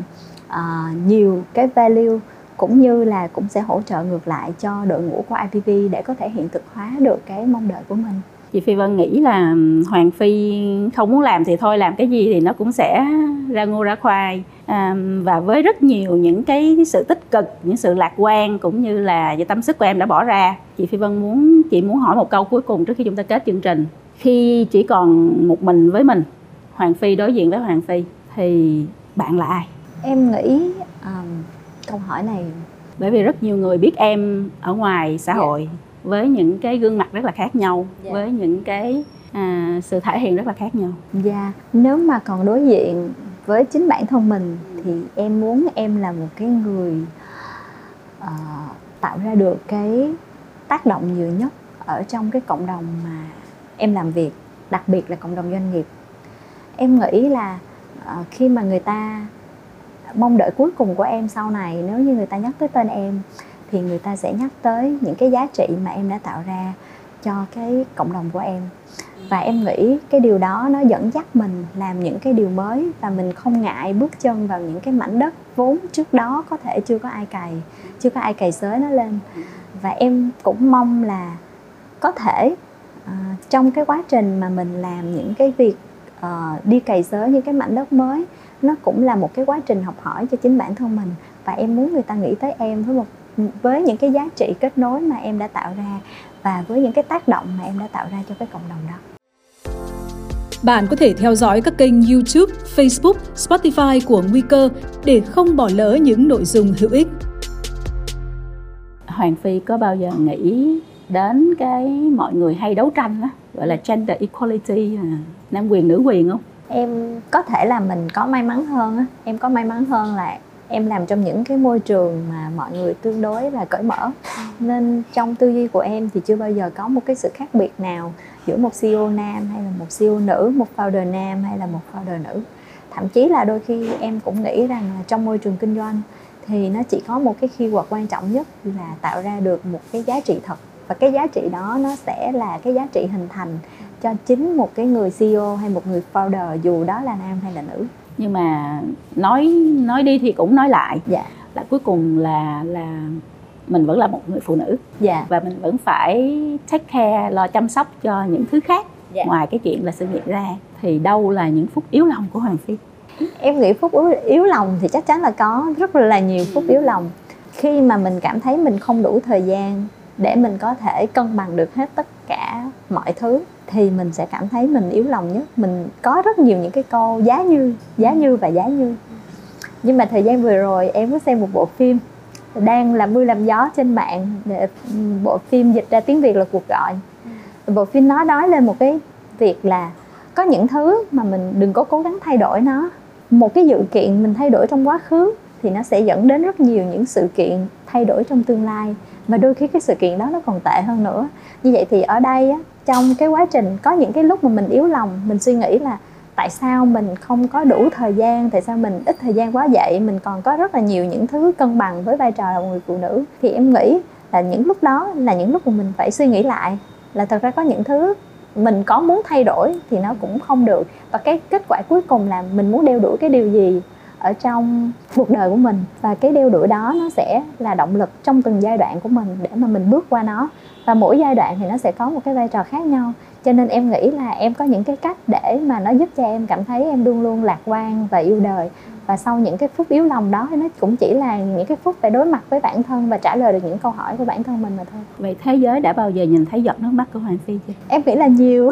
uh, nhiều cái value, cũng như là cũng sẽ hỗ trợ ngược lại cho đội ngũ của i pê pê để có thể hiện thực hóa được cái mong đợi của mình. Chị Phi Vân nghĩ là Hoàng Phi không muốn làm thì thôi, làm cái gì thì nó cũng sẽ ra ngô ra khoai. À, và với rất nhiều những cái sự tích cực, những sự lạc quan cũng như là tâm sức của em đã bỏ ra, chị Phi Vân muốn chị muốn hỏi một câu cuối cùng trước khi chúng ta kết chương trình. Khi chỉ còn một mình với mình, Hoàng Phi đối diện với Hoàng Phi, thì bạn là ai? Em nghĩ um, câu hỏi này, bởi vì rất nhiều người biết em ở ngoài xã hội, yeah, với những cái gương mặt rất là khác nhau, yeah, với những cái à, sự thể hiện rất là khác nhau. Dạ, yeah. Nếu mà còn đối diện với chính bản thân mình, ừ, thì em muốn em là một cái người uh, tạo ra được cái tác động nhiều nhất ở trong cái cộng đồng mà em làm việc, đặc biệt là cộng đồng doanh nghiệp. Em nghĩ là uh, khi mà người ta, mong đợi cuối cùng của em sau này, nếu như người ta nhắc tới tên em thì người ta sẽ nhắc tới những cái giá trị mà em đã tạo ra cho cái cộng đồng của em. Và em nghĩ cái điều đó nó dẫn dắt mình làm những cái điều mới, và mình không ngại bước chân vào những cái mảnh đất vốn trước đó có thể chưa có ai cày, chưa có ai cày xới nó lên. Và em cũng mong là có thể uh, trong cái quá trình mà mình làm những cái việc uh, đi cày xới những cái mảnh đất mới, nó cũng là một cái quá trình học hỏi cho chính bản thân mình. Và em muốn người ta nghĩ tới em với một với những cái giá trị kết nối mà em đã tạo ra, và với những cái tác động mà em đã tạo ra cho cái cộng đồng đó. Bạn có thể theo dõi các kênh YouTube, Facebook, Spotify của Nguy Cơ để không bỏ lỡ những nội dung hữu ích. Hoàng Phi có bao giờ nghĩ đến cái mọi người hay đấu tranh đó, gọi là gender equality, nam quyền nữ quyền không? Em có thể là mình có may mắn hơn á, em có may mắn hơn là em làm trong những cái môi trường mà mọi người tương đối là cởi mở. Nên trong tư duy của em thì chưa bao giờ có một cái sự khác biệt nào giữa một xê i ô nam hay là một xê i ô nữ, một founder nam hay là một founder nữ. Thậm chí là đôi khi em cũng nghĩ rằng là trong môi trường kinh doanh thì nó chỉ có một cái keyword quan trọng nhất là tạo ra được một cái giá trị thật. Và cái giá trị đó nó sẽ là cái giá trị hình thành cho chính một cái người xê i ô hay một người founder, dù đó là nam hay là nữ. Nhưng mà nói nói đi thì cũng nói lại, dạ, là cuối cùng là là mình vẫn là một người phụ nữ, dạ, và mình vẫn phải take care, lo chăm sóc cho những thứ khác, dạ, ngoài cái chuyện là sự nghiệp ra. Thì đâu là những phút yếu lòng của Hoàng Phi? Em nghĩ phút yếu lòng thì chắc chắn là có rất là nhiều phút yếu lòng, khi mà mình cảm thấy mình không đủ thời gian để mình có thể cân bằng được hết tất cả mọi thứ, thì mình sẽ cảm thấy mình yếu lòng nhất. Mình có rất nhiều những cái câu giá như, giá như và giá như. Nhưng mà thời gian vừa rồi em có xem một bộ phim đang làm mưa làm gió trên mạng, bộ phim dịch ra tiếng Việt là Cuộc Gọi. Bộ phim nó nói lên một cái việc là có những thứ mà mình đừng có cố gắng thay đổi nó. Một cái dự kiện mình thay đổi trong quá khứ thì nó sẽ dẫn đến rất nhiều những sự kiện thay đổi trong tương lai, và đôi khi cái sự kiện đó nó còn tệ hơn nữa. Như vậy thì ở đây á, trong cái quá trình có những cái lúc mà mình yếu lòng, mình suy nghĩ là tại sao mình không có đủ thời gian, tại sao mình ít thời gian quá vậy, mình còn có rất là nhiều những thứ cân bằng với vai trò là một người phụ nữ. Thì em nghĩ là những lúc đó là những lúc mà mình phải suy nghĩ lại là thật ra có những thứ mình có muốn thay đổi thì nó cũng không được. Và cái kết quả cuối cùng là mình muốn đeo đuổi cái điều gì ở trong cuộc đời của mình, và cái đeo đuổi đó nó sẽ là động lực trong từng giai đoạn của mình để mà mình bước qua nó. Và mỗi giai đoạn thì nó sẽ có một cái vai trò khác nhau, cho nên em nghĩ là em có những cái cách để mà nó giúp cho em cảm thấy em luôn luôn lạc quan và yêu đời. Và sau những cái phút yếu lòng đó thì nó cũng chỉ là những cái phút phải đối mặt với bản thân và trả lời được những câu hỏi của bản thân mình mà thôi. Vậy thế giới đã bao giờ nhìn thấy giọt nước mắt của Hoàng Phi chưa? Em nghĩ là nhiều.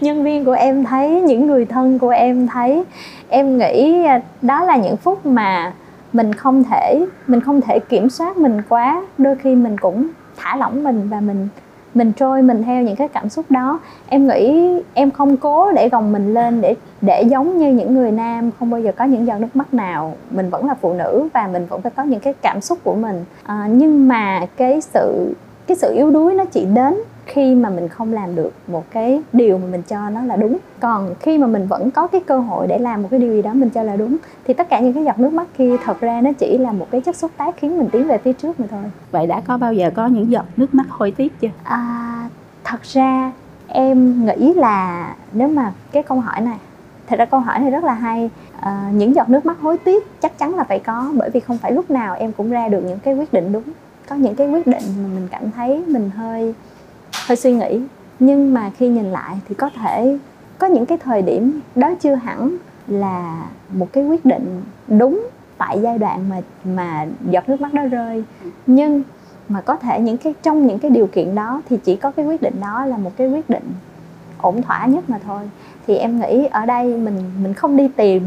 Nhân viên của em thấy, những người thân của em thấy. Em nghĩ đó là những phút mà mình không thể mình không thể kiểm soát mình quá. Đôi khi mình cũng thả lỏng mình và mình mình trôi mình theo những cái cảm xúc đó. Em nghĩ em không cố để gồng mình lên để để giống như những người nam, không bao giờ có những giọt nước mắt nào. Mình vẫn là phụ nữ và mình vẫn phải có những cái cảm xúc của mình. À, nhưng mà cái sự cái sự yếu đuối nó chỉ đến khi mà mình không làm được một cái điều mà mình cho nó là đúng. Còn khi mà mình vẫn có cái cơ hội để làm một cái điều gì đó mình cho là đúng, thì tất cả những cái giọt nước mắt kia thật ra nó chỉ là một cái chất xúc tác khiến mình tiến về phía trước mà thôi. Vậy đã có bao giờ có những giọt nước mắt hối tiếc chưa? À, thật ra em nghĩ là nếu mà cái câu hỏi này, thật ra câu hỏi này rất là hay. À, những giọt nước mắt hối tiếc chắc chắn là phải có, bởi vì không phải lúc nào em cũng ra được những cái quyết định đúng. Có những cái quyết định mà mình cảm thấy mình hơi hơi suy nghĩ, nhưng mà khi nhìn lại thì có thể có những cái thời điểm đó chưa hẳn là một cái quyết định đúng tại giai đoạn mà mà giọt nước mắt đó rơi, nhưng mà có thể những cái trong những cái điều kiện đó thì chỉ có cái quyết định đó là một cái quyết định ổn thỏa nhất mà thôi. Thì em nghĩ ở đây mình mình không đi tìm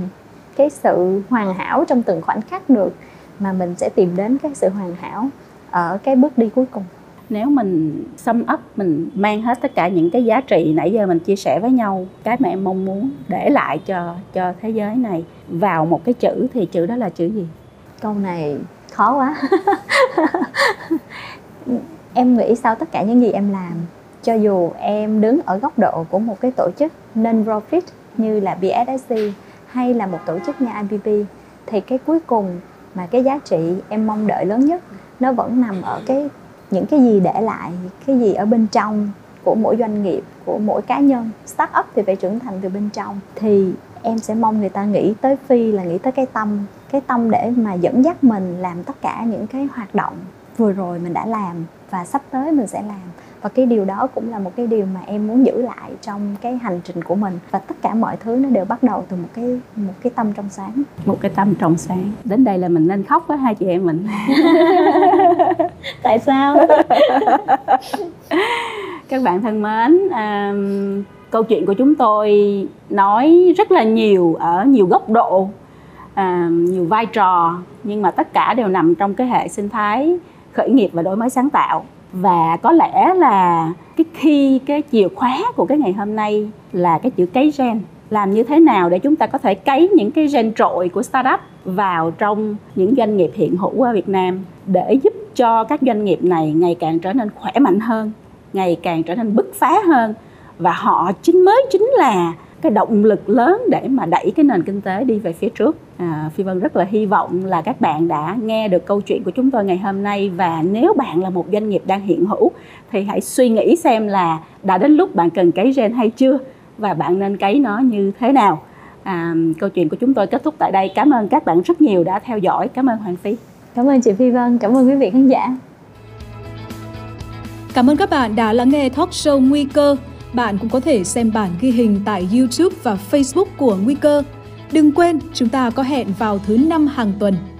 cái sự hoàn hảo trong từng khoảnh khắc được, mà mình sẽ tìm đến cái sự hoàn hảo ở cái bước đi cuối cùng. Nếu mình sum up, mình mang hết tất cả những cái giá trị nãy giờ mình chia sẻ với nhau, cái mà em mong muốn để lại cho cho thế giới này vào một cái chữ, thì chữ đó là chữ gì? Câu này khó quá. Em nghĩ sau tất cả những gì em làm, cho dù em đứng ở góc độ của một cái tổ chức non-profit như là bê ét ét xê hay là một tổ chức như i pê pê, thì cái cuối cùng mà cái giá trị em mong đợi lớn nhất nó vẫn nằm ở cái những cái gì để lại, cái gì ở bên trong của mỗi doanh nghiệp, của mỗi cá nhân. Startup thì phải trưởng thành từ bên trong, thì em sẽ mong người ta nghĩ tới Phi là nghĩ tới cái tâm, cái tâm để mà dẫn dắt mình làm tất cả những cái hoạt động vừa rồi mình đã làm và sắp tới mình sẽ làm. Và cái điều đó cũng là một cái điều mà em muốn giữ lại trong cái hành trình của mình. Và tất cả mọi thứ nó đều bắt đầu từ một cái một cái tâm trong sáng. Một cái tâm trong sáng. Đến đây là mình nên khóc với hai chị em mình. Tại sao? Các bạn thân mến, à, câu chuyện của chúng tôi nói rất là nhiều ở nhiều góc độ, à, nhiều vai trò, nhưng mà tất cả đều nằm trong cái hệ sinh thái khởi nghiệp và đổi mới sáng tạo. Và có lẽ là cái khi cái chìa khóa của cái ngày hôm nay là cái chữ cấy gen. Làm như thế nào để chúng ta có thể cấy những cái gen trội của startup vào trong những doanh nghiệp hiện hữu ở Việt Nam, để giúp cho các doanh nghiệp này ngày càng trở nên khỏe mạnh hơn, ngày càng trở nên bứt phá hơn. Và họ chính mới chính là cái động lực lớn để mà đẩy cái nền kinh tế đi về phía trước. À, Phi Vân rất là hy vọng là các bạn đã nghe được câu chuyện của chúng tôi ngày hôm nay, và nếu bạn là một doanh nghiệp đang hiện hữu thì hãy suy nghĩ xem là đã đến lúc bạn cần cấy gen hay chưa, và bạn nên cấy nó như thế nào. À, câu chuyện của chúng tôi kết thúc tại đây. Cảm ơn các bạn rất nhiều đã theo dõi. Cảm ơn Hoàng Phi. Cảm ơn chị Phi Vân. Cảm ơn quý vị khán giả. Cảm ơn các bạn đã lắng nghe talk show Nguy Cơ. Bạn cũng có thể xem bản ghi hình tại YouTube và Facebook của Nguy Cơ. Đừng quên, chúng ta có hẹn vào thứ năm hàng tuần.